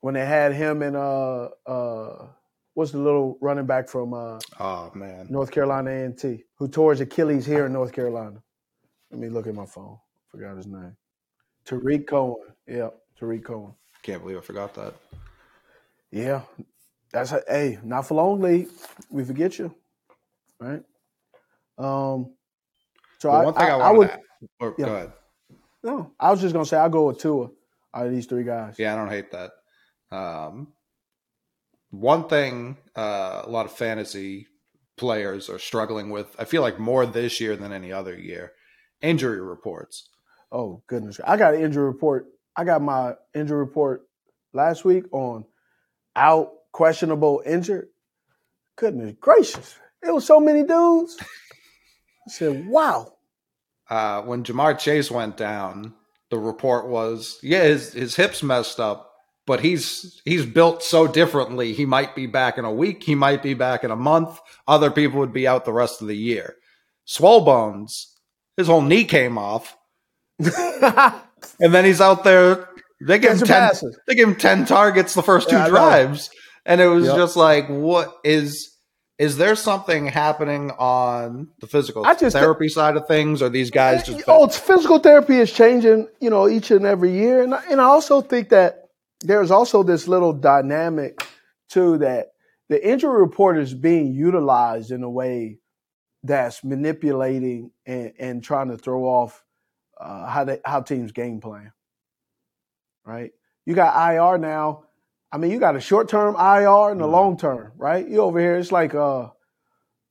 When they had him in uh uh what's the little running back from uh oh man North Carolina A and T who tore his Achilles here in North Carolina. Let me look at my phone. Forgot his name. Tariq Cohen. Yeah, Tariq Cohen. Can't believe I forgot that. Yeah. That's a, hey, not for long, Lee. We forget you. Right? Um so well, I, one thing I, I, I would to or, yeah. go ahead. No, I was just gonna say I'll go with Tua out of these three guys. Yeah, I don't hate that. Um, one thing uh, a lot of fantasy players are struggling with, I feel like more this year than any other year, injury reports. Oh, goodness. I got an injury report. I got my injury report last week on out, questionable, injured. Goodness gracious. It was so many dudes. I said, wow. Uh, when Jamar Chase went down, the report was, yeah, his, his hips messed up. But he's he's built so differently. He might be back in a week. He might be back in a month. Other people would be out the rest of the year. Swole Bones, his whole knee came off, and then he's out there. They give him ten. Passes. They give him ten targets the first two yeah, drives, and it was yep. just like, what is? Is there something happening on the physical therapy th- side of things? Or these guys just? Oh, it's physical therapy is changing, you know, each and every year, and I, and I also think that. There's also this little dynamic, too, that the injury report is being utilized in a way that's manipulating and, and trying to throw off uh, how they, how teams game plan, right? You got I R now. I mean, you got a short-term I R and a long-term, right? You over here, it's like, uh,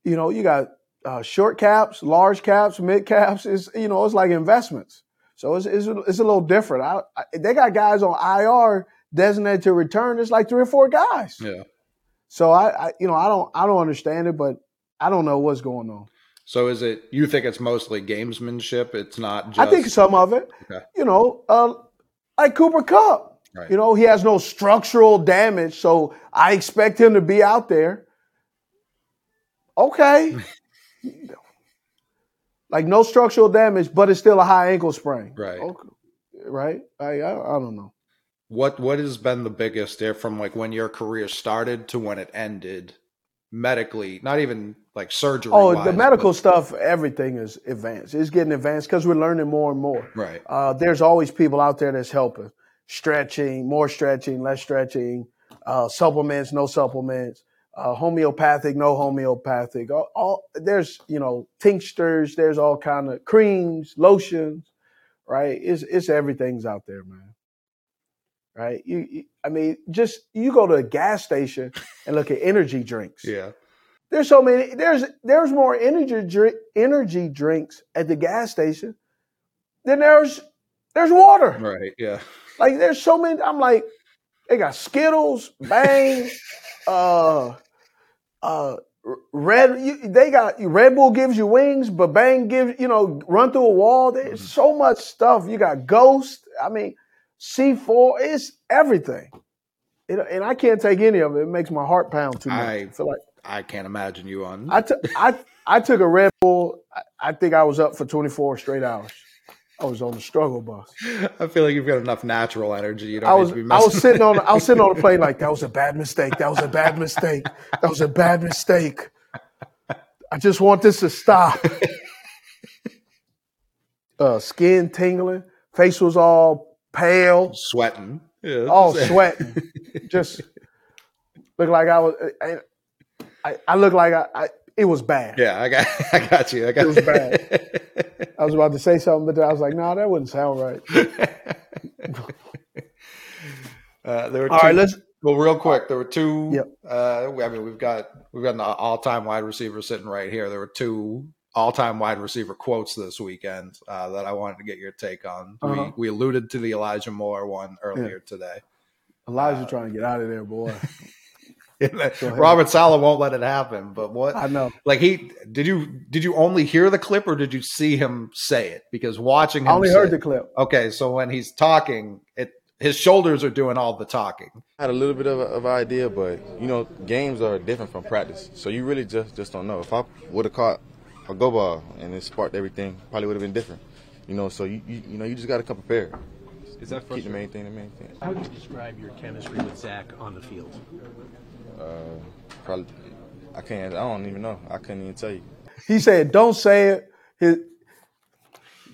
you know, you got uh, short caps, large caps, mid caps. It's, you know, it's like investments. So it's, it's, it's a little different. I, I, they got guys on I R designated to return. It's like three or four guys. Yeah. So I, I, you know, I don't, I don't understand it, but I don't know what's going on. So is it? You think it's mostly gamesmanship? It's not. Just... I think some of it. Okay. You know, uh, like Cooper Kupp. Right. You know, he has no structural damage, so I expect him to be out there. Okay. Like no structural damage, but it's still a high ankle sprain. Right. Okay. Right. I, I I don't know. What What has been the biggest there from like when your career started to when it ended medically, not even like surgery? Oh, the medical but- stuff, everything is advanced. It's getting advanced because we're learning more and more. Right. Uh, there's always people out there that's helping. Stretching, more stretching, less stretching, uh, supplements, no supplements. Uh, homeopathic, no homeopathic. All, all there's, you know, tinctures. There's all kind of creams, lotions, right? It's it's everything's out there, man. Right? You, you, I mean, just you go to a gas station and look at energy drinks. Yeah. There's so many. There's there's more energy drink, energy drinks at the gas station than there's there's water. Right. Yeah. Like there's so many. I'm like, they got Skittles, Bang. uh, Uh, red. You, they got Red Bull gives you wings, but Bang gives you know run through a wall. There's mm-hmm. so much stuff. You got Ghost. I mean, C four. It's everything, it, and I can't take any of it. It makes my heart pound too much. I, I feel like I can't imagine you on. I, t- I, I took a Red Bull. I, I think I was up for twenty-four straight hours. I was on the struggle bus. I feel like you've got enough natural energy. You don't I was, need to be messing I was sitting on. I was sitting on the plane like that was a bad mistake. That was a bad mistake. That was a bad mistake. I just want this to stop. Uh, skin tingling, face was all pale, sweating, yeah, all sweating. Just looked like I was. I, I, I looked like I, I. It was bad. Yeah, I got. I got you. I got. It was bad. I was about to say something, but then I was like, no, nah, that wouldn't sound right. uh, there were all two, right, let's well, real quick. There were two. Yep. Uh, I mean, we've got we've got an all-time wide receiver sitting right here. There were two all-time wide receiver quotes this weekend uh, that I wanted to get your take on. Uh-huh. We we alluded to the Elijah Moore one earlier yeah. today. Elijah uh, trying to get out of there, boy. Robert Saleh won't let it happen. But what I know, like he did you did you only hear the clip or did you see him say it? Because watching him, I only heard it, the clip. Okay, so when he's talking, it his shoulders are doing all the talking. I had a little bit of an idea, but, you know, games are different from practice. So you really just, just don't know. If I would have caught a go ball and it sparked everything, probably would have been different. You know, so, you you, you know, you just got to come prepared. Is that frustrating? Keep the main thing the main thing. How would you describe your chemistry with Zach on the field? Uh, probably, I can't, I don't even know. I couldn't even tell you. He said, don't say it. His,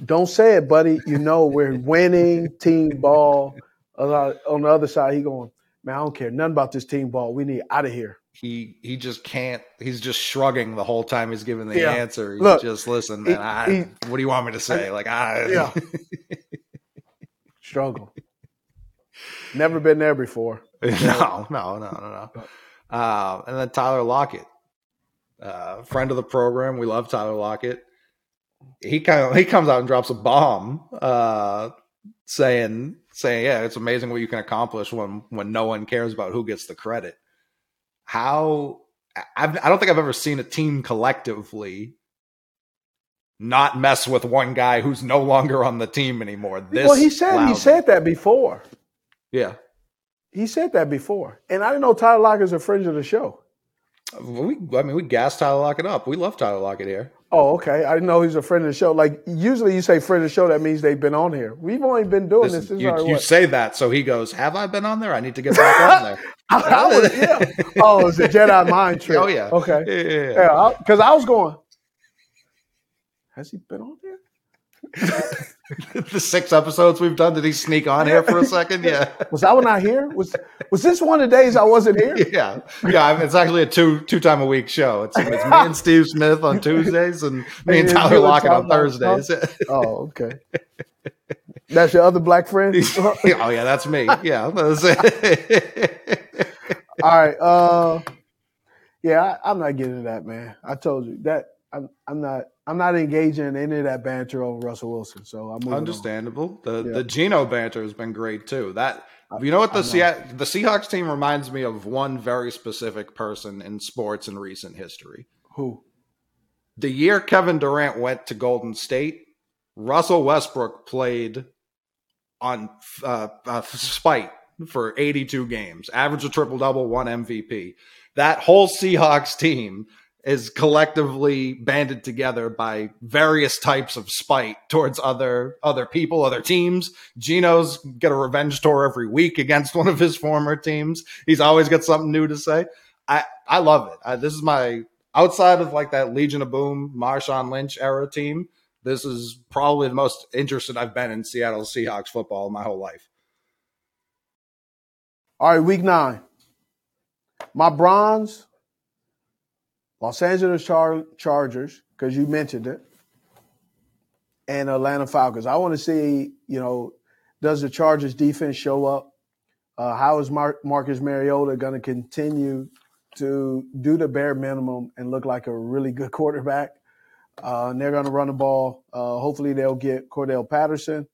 don't say it, buddy. You know, we're winning team ball. On the other side, he going, man, I don't care nothing about this team ball. We need out of here. He he just can't. He's just shrugging the whole time he's giving the yeah. answer. He's Look, just, listen, man, he, I, he, what do you want me to say? Like, I yeah. struggle. Never been there before. No, no, no, no, no. Uh, and then Tyler Lockett, uh, friend of the program. We love Tyler Lockett. He kind of he comes out and drops a bomb, uh, saying saying yeah, it's amazing what you can accomplish when when no one cares about who gets the credit. How I've, I don't think I've ever seen a team collectively not mess with one guy who's no longer on the team anymore. This well, he said loudly. he said that before. Yeah, he said that before, and I didn't know Tyler Lockett's a friend of the show. We, I mean, we gassed Tyler Lockett up. We love Tyler Lockett here. Oh, okay. I know he's a friend of the show. Like, usually you say friend of the show, that means they've been on here. We've only been doing this. this you you say that, so he goes, have I been on there? I need to get back on there. I was, yeah. Oh, it's a Jedi mind trick. Oh, yeah. Okay. Because yeah, yeah, yeah. yeah, I, I was going, has he been on here? The six episodes we've done, did he sneak on here for a second? Yeah. Was I not here? Was was this one of the days I wasn't here? Yeah. Yeah, I mean, it's actually a two, two-time-a-week show. It's, it's me and Steve Smith on Tuesdays and me and Tyler Lockett on Thursdays. Oh, okay. That's your other black friend? Oh, yeah, that's me. Yeah. That's All right. Uh, yeah, I, I'm not getting into that, man. I told you that I'm, I'm not. I'm not engaging in any of that banter over Russell Wilson, so I'm understandable. On. The yeah. the Geno banter has been great too. That you know what the Seah- the Seahawks team reminds me of one very specific person in sports in recent history. Who? The year Kevin Durant went to Golden State, Russell Westbrook played on uh, uh, spite for eighty-two games, averaged a triple double, won M V P. That whole Seahawks team is collectively banded together by various types of spite towards other other people, other teams. Geno's got a revenge tour every week against one of his former teams. He's always got something new to say. I, I love it. I, this is my, outside of like that Legion of Boom, Marshawn Lynch era team, this is probably the most interested I've been in Seattle Seahawks football my whole life. All right, week nine. My bronze... Los Angeles Char- Chargers, because you mentioned it, and Atlanta Falcons. I want to see, you know, does the Chargers defense show up? Uh, how is Mar- Marcus Mariota going to continue to do the bare minimum and look like a really good quarterback? Uh, and they're going to run the ball. Uh, hopefully they'll get Cordell Patterson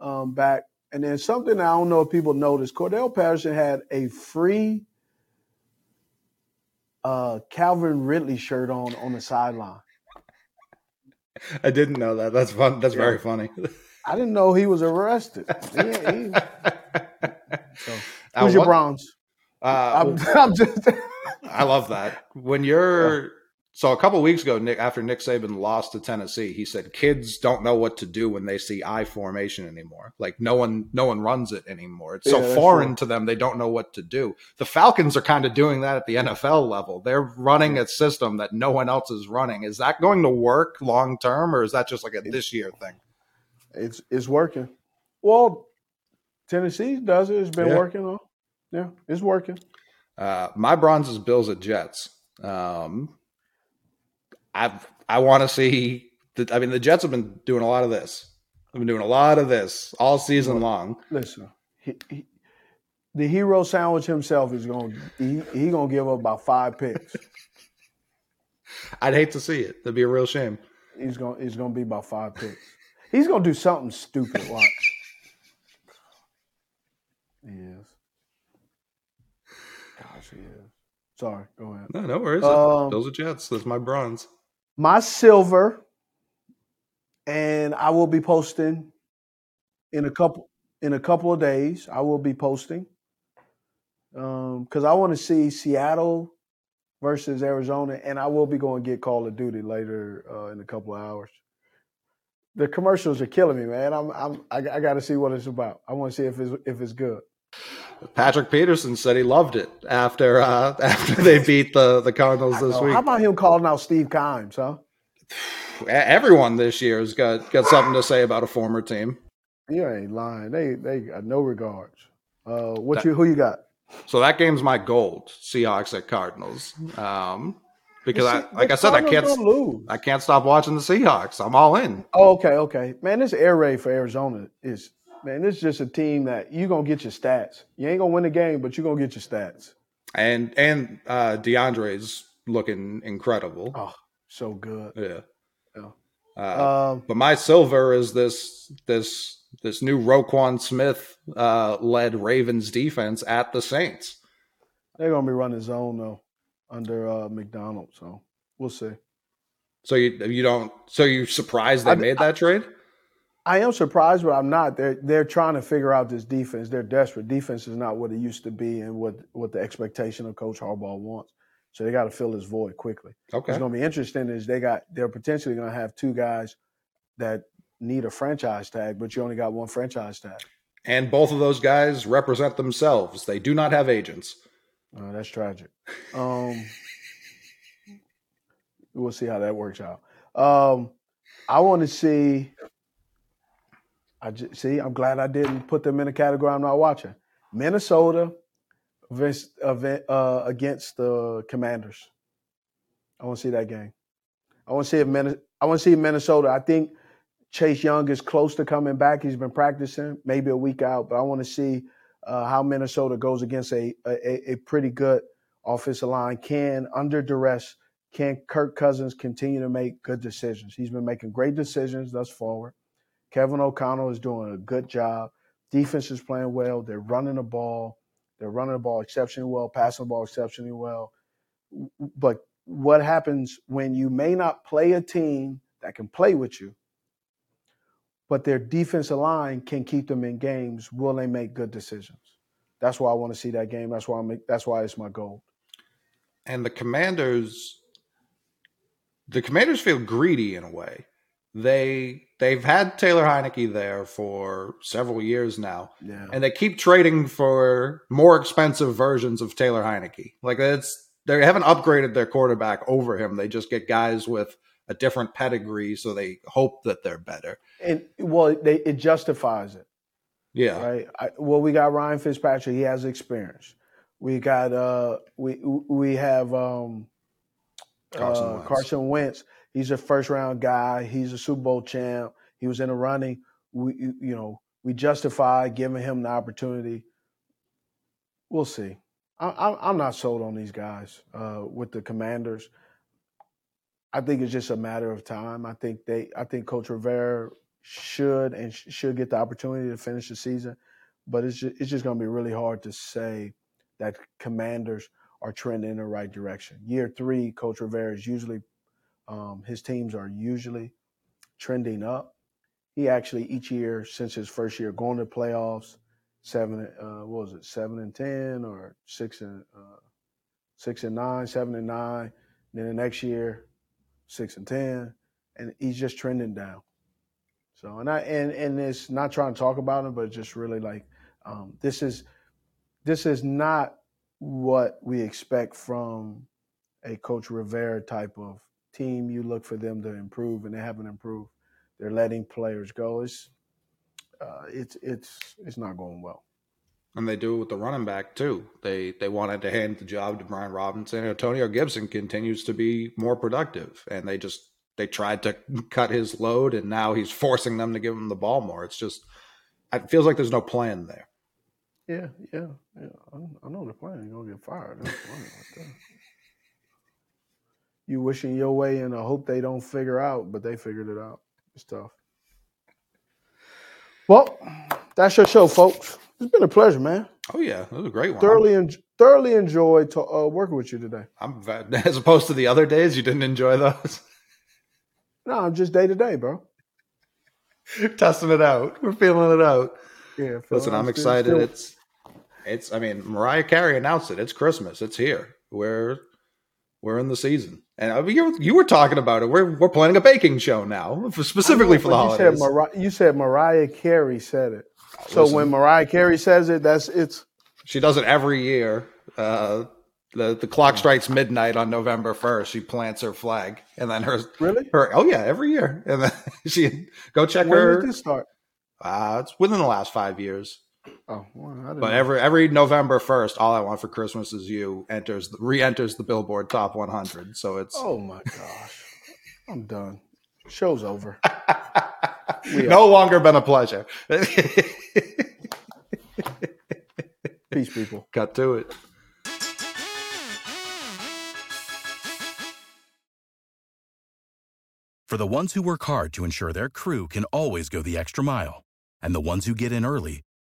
um, back. And then something I don't know if people noticed, Cordell Patterson had a free – Uh, Calvin Ridley shirt on on the sideline. I didn't know that. That's fun. That's yeah. very funny. I didn't know he was arrested. Yeah, he... so, who's your bronze? Uh, I'm, I'm just. I love that. When you're yeah. so a couple weeks ago, Nick, after Nick Saban lost to Tennessee, he said kids don't know what to do when they see I formation anymore. Like no one, no one runs it anymore. It's yeah, so foreign right. to them. They don't know what to do. The Falcons are kind of doing that at the N F L level. They're running a system that no one else is running. Is that going to work long term, or is that just like a this year thing? It's it's working. Well, Tennessee does it. It's been yeah. working. All. Yeah, it's working. Uh, my bronze is Bills at Jets. Um, I I want to see – I mean, the Jets have been doing a lot of this. They've been doing a lot of this all season long. Listen, he, he, the hero sandwich himself is going he, – he's going to give up about five picks. I'd hate to see it. That'd be a real shame. He's going he's going to be about five picks. He's going to do something stupid. Watch. He is. Gosh, he is. Sorry. Go ahead. No, no worries. Um, Those are Jets. That's my bronze. My silver, and I will be posting in a couple in a couple of days, I will be posting because um, I want to see Seattle versus Arizona, and I will be going to get Call of Duty later uh, in a couple of hours. The commercials are killing me, man. I'm, I'm, I, I got to see what it's about. I want to see if it's if it's good. Patrick Peterson said he loved it after uh, after they beat the, the Cardinals this week. How about him calling out Steve Kimes, huh? Everyone this year has got, got something to say about a former team. You ain't lying. They they got no regards. Uh, what that, you who you got? So that game's my gold. Seahawks at Cardinals. Um, because see, I, like I said, I can't lose. I can't stop watching the Seahawks. I'm all in. Oh, okay, okay, man. This air raid for Arizona is man. This is just a team that you're gonna get your stats. You ain't gonna win the game, but you're gonna get your stats. And and uh, DeAndre's looking incredible. Oh, so good. Yeah. Yeah. Uh, um, but my silver is this this. This new Roquan Smith uh, led Ravens defense at the Saints. They're going to be running zone though under uh, McDonald, so we'll see. So you you don't so you surprised they I, made that I, trade? I am surprised, but I'm not. They're they're trying to figure out this defense. They're desperate. Defense is not what it used to be and what what the expectation of Coach Harbaugh wants. So they got to fill this void quickly. Okay, what's going to be interesting is they got they're potentially going to have two guys that need a franchise tag, but you only got one franchise tag. And both of those guys represent themselves. They do not have agents. Oh, that's tragic. Um, we'll see how that works out. Um, I want to see I – see, I'm glad I didn't put them in a category I'm not watching. Minnesota against, uh, against the Commanders. I want to see that game. I want to see if Min- I want to see Minnesota. I think – Chase Young is close to coming back. He's been practicing, maybe a week out, but I want to see uh, how Minnesota goes against a, a a pretty good offensive line. Can, under duress, can Kirk Cousins continue to make good decisions? He's been making great decisions thus forward. Kevin O'Connell is doing a good job. Defense is playing well. They're running the ball. They're running the ball exceptionally well, passing the ball exceptionally well. But what happens when you may not play a team that can play with you, but their defensive line can keep them in games? Will they make good decisions? That's why I want to see that game. That's why I make, that's why it's my goal. And the Commanders, the Commanders feel greedy in a way. They they've had Taylor Heineke there for several years now, yeah. And they keep trading for more expensive versions of Taylor Heineke. Like that's they haven't upgraded their quarterback over him. They just get guys with a different pedigree, so they hope that they're better. And well, they, it justifies it. Yeah. Right. I, well, we got Ryan Fitzpatrick. He has experience. We got uh, we we have um, Carson, uh, Wentz. Carson Wentz. He's a first round guy. He's a Super Bowl champ. He was in the running. We you know we justify giving him the opportunity. We'll see. I, I, I'm not sold on these guys uh, with the Commanders. I think it's just a matter of time. I think they. I think Coach Rivera should and sh- should get the opportunity to finish the season, but it's just, it's just going to be really hard to say that Commanders are trending in the right direction. Year three, Coach Rivera is usually um, his teams are usually trending up. He actually each year since his first year going to playoffs, seven. Uh, what was it? Seven and ten or six and uh, six and nine, seven and nine. And then the next year, six and ten, and he's just trending down. So, and I and and it's not trying to talk about him, but just really like um, this is this is not what we expect from a Coach Rivera type of team. You look for them to improve, and they haven't improved. They're letting players go. It's uh, it's it's it's not going well. And they do it with the running back, too. They they wanted to hand the job to Brian Robinson. Antonio Gibson continues to be more productive. And they just they tried to cut his load, and now he's forcing them to give him the ball more. It's just – it feels like there's no plan there. Yeah, yeah, yeah. I, I know the plan. You're going to get fired. That's funny like that. You wishing your way, and I hope they don't figure out, but they figured it out. It's tough. Well, that's your show, folks. It's been a pleasure, man. Oh, yeah. That was a great one. Thoroughly, en- thoroughly enjoyed to, uh, working with you today. I'm As opposed to the other days, you didn't enjoy those? No, I'm just day to day, bro. Testing it out. We're feeling it out. Yeah, listen, I'm excited. Still. It's it's. I mean, Mariah Carey announced it. It's Christmas. It's here. We're we're in the season, and I mean, you you were talking about it. We're we're planning a baking show now, for, specifically for the holidays. You said, Mariah, you said Mariah Carey said it. So listen, when Mariah Carey says it, that's it's. She does it every year. Uh, the the clock strikes midnight on November first. She plants her flag, and then her really her oh yeah every year, and then she go check when her. When did this start? Uh, it's within the last five years. Oh, well, I didn't but know. every every November first, all I want for Christmas is you enters re-enters the Billboard Top one hundred. So it's oh my gosh, I'm done. Show's over. No longer been a pleasure. Peace, people. Got to it. For the ones who work hard to ensure their crew can always go the extra mile, and the ones who get in early